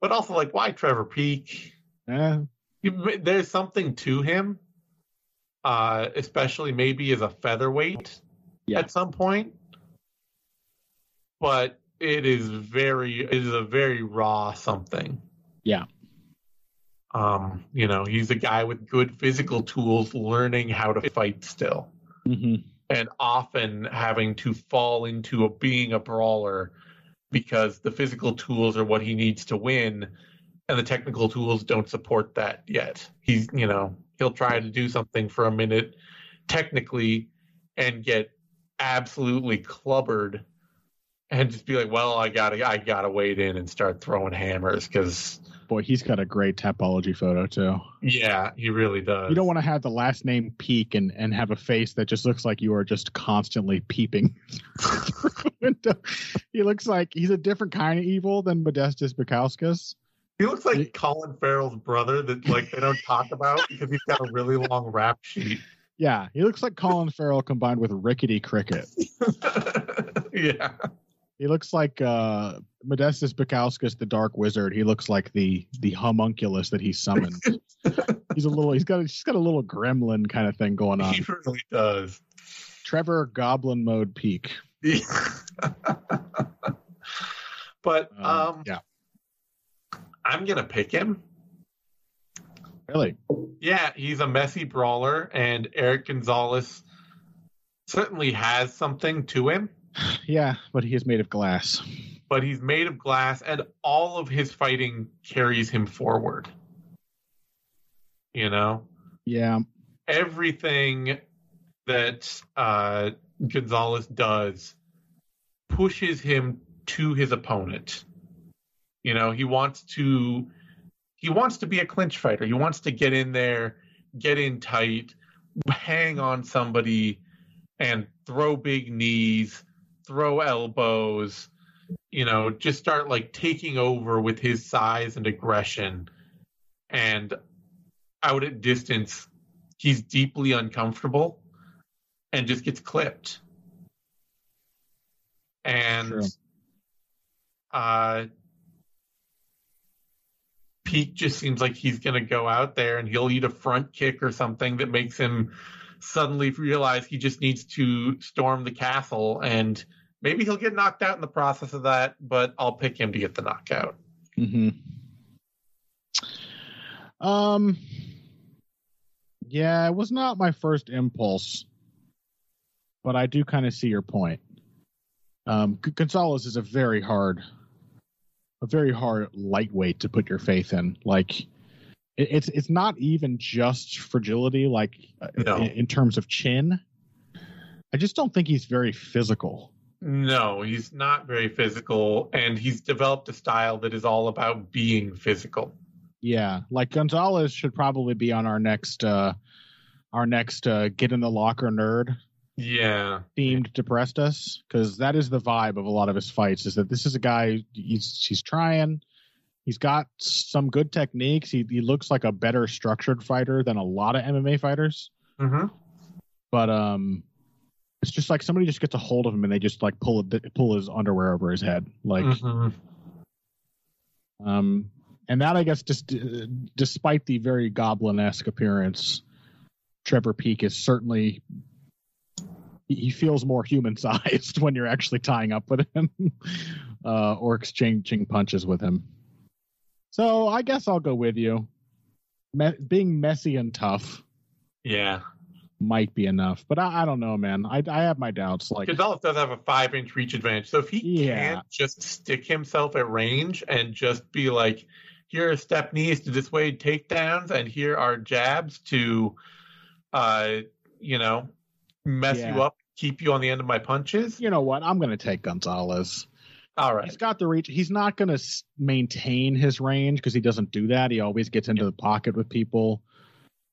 But also, like, why Trevor Peake? Yeah. There's something to him, especially maybe as a featherweight at some point. But it is a very raw something. Yeah. He's a guy with good physical tools learning how to fight still. Mm-hmm. And often having to fall into being a brawler because the physical tools are what he needs to win and the technical tools don't support that yet. He's, he'll try to do something for a minute technically and get absolutely clubbered and just be like, well, I gotta wade in and start throwing hammers because... Boy, he's got a great topology photo, too. Yeah, he really does. You don't want to have the last name Peak and have a face that just looks like you are just constantly peeping through the window. He looks like he's a different kind of evil than Modestas Bukauskas. He looks like Colin Farrell's brother that they don't talk about because he's got a really long rap sheet. Yeah, he looks like Colin Farrell combined with Rickety Cricket. Yeah. He looks like Modestas Bukauskas, the Dark Wizard. He looks like the homunculus that he summoned. He's got a little gremlin kind of thing going on. He really does. Trevor Goblin Mode Peak. But I'm gonna pick him. Really? Yeah, he's a messy brawler, and Eric Gonzalez certainly has something to him. Yeah, but he is made of glass. But he's made of glass, and all of his fighting carries him forward. Yeah. Everything that Gonzalez does pushes him to his opponent. He wants to be a clinch fighter. He wants to get in there, get in tight, hang on somebody, and throw big knees. Throw elbows, just start taking over with his size and aggression, and out at distance, he's deeply uncomfortable and just gets clipped. And Peake just seems like he's going to go out there and he'll eat a front kick or something that makes him suddenly realize he just needs to storm the castle, and maybe he'll get knocked out in the process of that, but I'll pick him to get the knockout. Mm-hmm. Yeah, it was not my first impulse, but I do kind of see your point. Gonzalez is a very hard lightweight to put your faith in. It's not even just fragility, in terms of chin. I just don't think he's very physical. No, he's not very physical, and he's developed a style that is all about being physical. Yeah, like Gonzalez should probably be on our next Get in the Locker Nerd. Yeah, themed Depressed Us, because that is the vibe of a lot of his fights, is that this is a guy, he's trying. He's got some good techniques. He looks like a better structured fighter than a lot of MMA fighters. Mm-hmm. But it's just like somebody just gets a hold of him and they just like pull his underwear over his head, like. Mm-hmm. And that, I guess, just despite the very Goblin-esque appearance, Trevor Peake is certainly, he feels more human-sized when you're actually tying up with him or exchanging punches with him. So I guess I'll go with you. Being messy and tough, yeah, might be enough, but I don't know, man. I have my doubts. Like, Gonzalez does have a 5-inch reach advantage, so if he can't just stick himself at range and just be like, here are step knees to dissuade takedowns, and here are jabs to, mess you up, keep you on the end of my punches. You know what? I'm going to take Gonzalez. All right. He's got the reach. He's not going to maintain his range because he doesn't do that. He always gets into the pocket with people.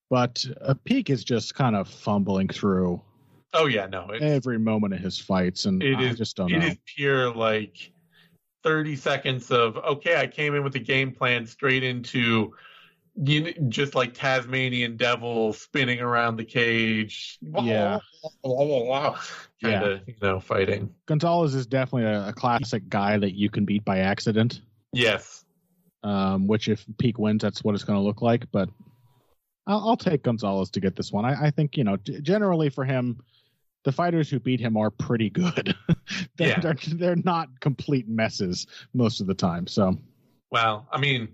But Peake is just kind of fumbling through. Oh, yeah, no. Every moment of his fights, and I just don't know. It is pure, like, 30 seconds of, okay, I came in with a game plan straight into, just like Tasmanian devil spinning around the cage. Yeah. Kind of fighting. Gonzalez is definitely a classic guy that you can beat by accident. Yes. Which, if Peake wins, that's what it's going to look like. But I'll take Gonzalez to get this one. I think, generally for him, the fighters who beat him are pretty good. They're not complete messes most of the time. So, well, I mean,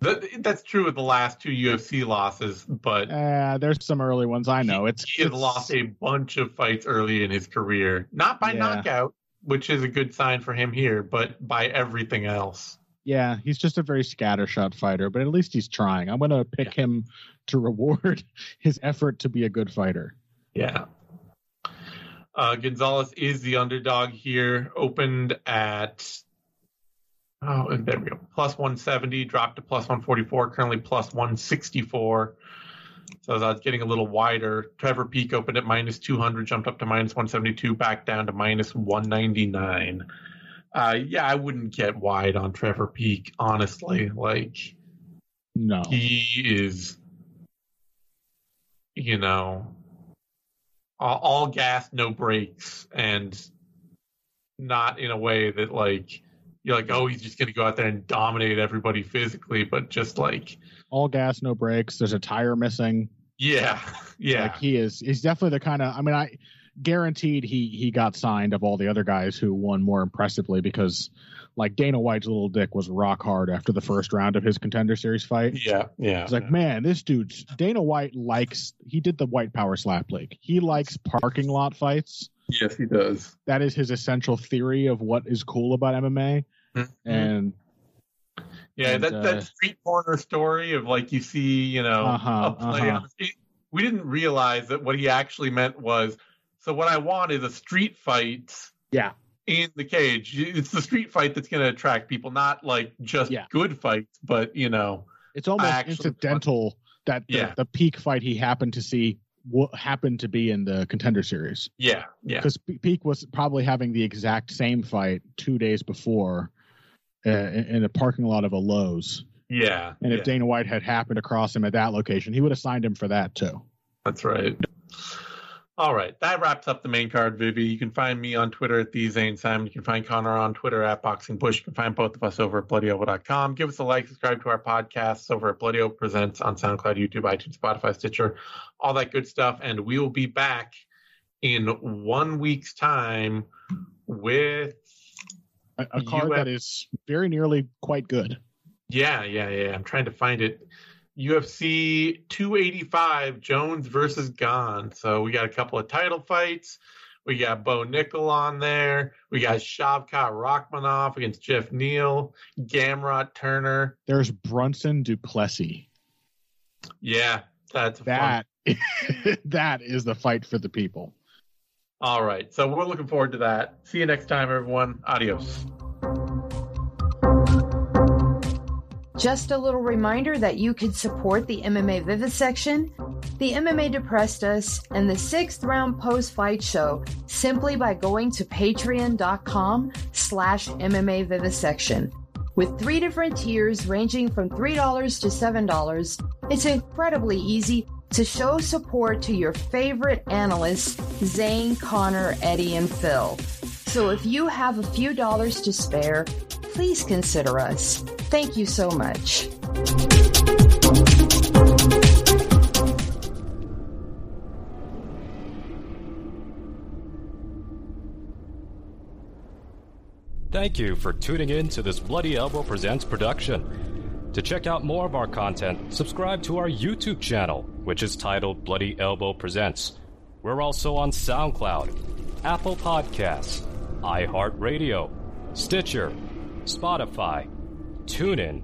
that's true with the last two UFC losses, but there's some early ones. I know he has lost a bunch of fights early in his career, not by knockout, which is a good sign for him here, but by everything else. Yeah, he's just a very scattershot fighter, but at least he's trying. I'm going to pick him to reward his effort to be a good fighter. Yeah. Gonzalez is the underdog here, opened at +170, dropped to +144, currently +164. So that's getting a little wider. Trevor Peake opened at -200, jumped up to -172, back down to -199. I wouldn't get wide on Trevor Peake, honestly. Like, no, he is, all gas, no brakes, and not in a way that, like, you're like, oh, he's just going to go out there and dominate everybody physically, but just like all gas, no brakes. There's a tire missing. Yeah. Yeah. Like, he's definitely the kind of, I guaranteed he got signed of all the other guys who won more impressively, because like Dana White's little dick was rock hard after the first round of his Contender Series fight. Yeah. Yeah. It's like, man, this dude, Dana White he did the White Power Slap League. He likes parking lot fights. Yes, he does. That is his essential theory of what is cool about MMA. Mm-hmm. And yeah, that street corner story of like, you see, a play. We didn't realize that what he actually meant was, so what I want is a street fight in the cage. It's the street fight that's going to attract people, not like just good fights, but, It's almost incidental that the Peake fight he happened to see happened to be in the Contender Series. Yeah, yeah. Because Peake was probably having the exact same fight 2 days before in a parking lot of a Lowe's. Yeah. And if Dana White had happened across him at that location, he would have signed him for that, too. That's right. All right, that wraps up the main card, Vivi. You can find me on Twitter at @TheZaneSimon. You can find Connor on Twitter at BoxingBush. You can find both of us over at BloodyOval.com. Give us a like, subscribe to our podcasts over at Bloody Oval Presents on SoundCloud, YouTube, iTunes, Spotify, Stitcher, all that good stuff. And we will be back in 1 week's time with a card that is very nearly quite good. Yeah. I'm trying to find it. UFC 285, Jones versus Gone. So we got a couple of title fights. We got Bo Nickel on there. We got Shavkat Rachmanov against Jeff Neal, Gamrot Turner. There's Brunson Duplessis. Yeah, that's that. That is the fight for the people. All right. So we're looking forward to that. See you next time, everyone. Adios. Just a little reminder that you could support the MMA Vivisection, the MMA Depressed Us, and the Sixth Round Post-Fight Show simply by going to patreon.com/MMAVivisection. With 3 different tiers ranging from $3 to $7, it's incredibly easy to show support to your favorite analysts, Zane, Connor, Eddie, and Phil. So if you have a few dollars to spare, please consider us. Thank you so much. Thank you for tuning in to this Bloody Elbow Presents production. To check out more of our content, subscribe to our YouTube channel, which is titled Bloody Elbow Presents. We're also on SoundCloud, Apple Podcasts, iHeartRadio, Stitcher, Spotify, TuneIn,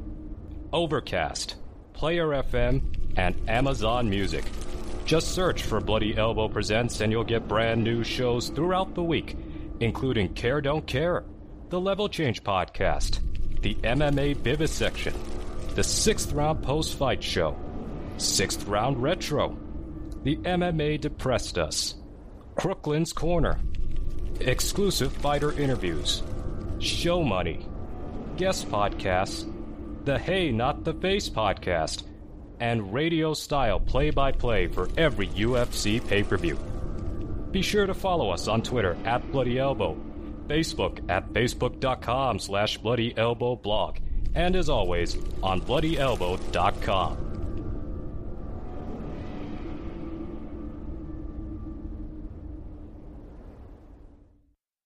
Overcast, Player FM, and Amazon Music. Just search for Bloody Elbow Presents and you'll get brand new shows throughout the week, including Care Don't Care, the Level Change Podcast, the MMA Vivisection, the Sixth Round Post-Fight Show, Sixth Round Retro, the MMA Depressed Us, Crooklyn's Corner, exclusive fighter interviews, Show Money, guest podcasts, the Hey Not the Face podcast, and radio-style play-by-play for every UFC pay-per-view. Be sure to follow us on Twitter at Bloody Elbow, Facebook at facebook.com/Bloody Elbow blog, and as always, on BloodyElbow.com.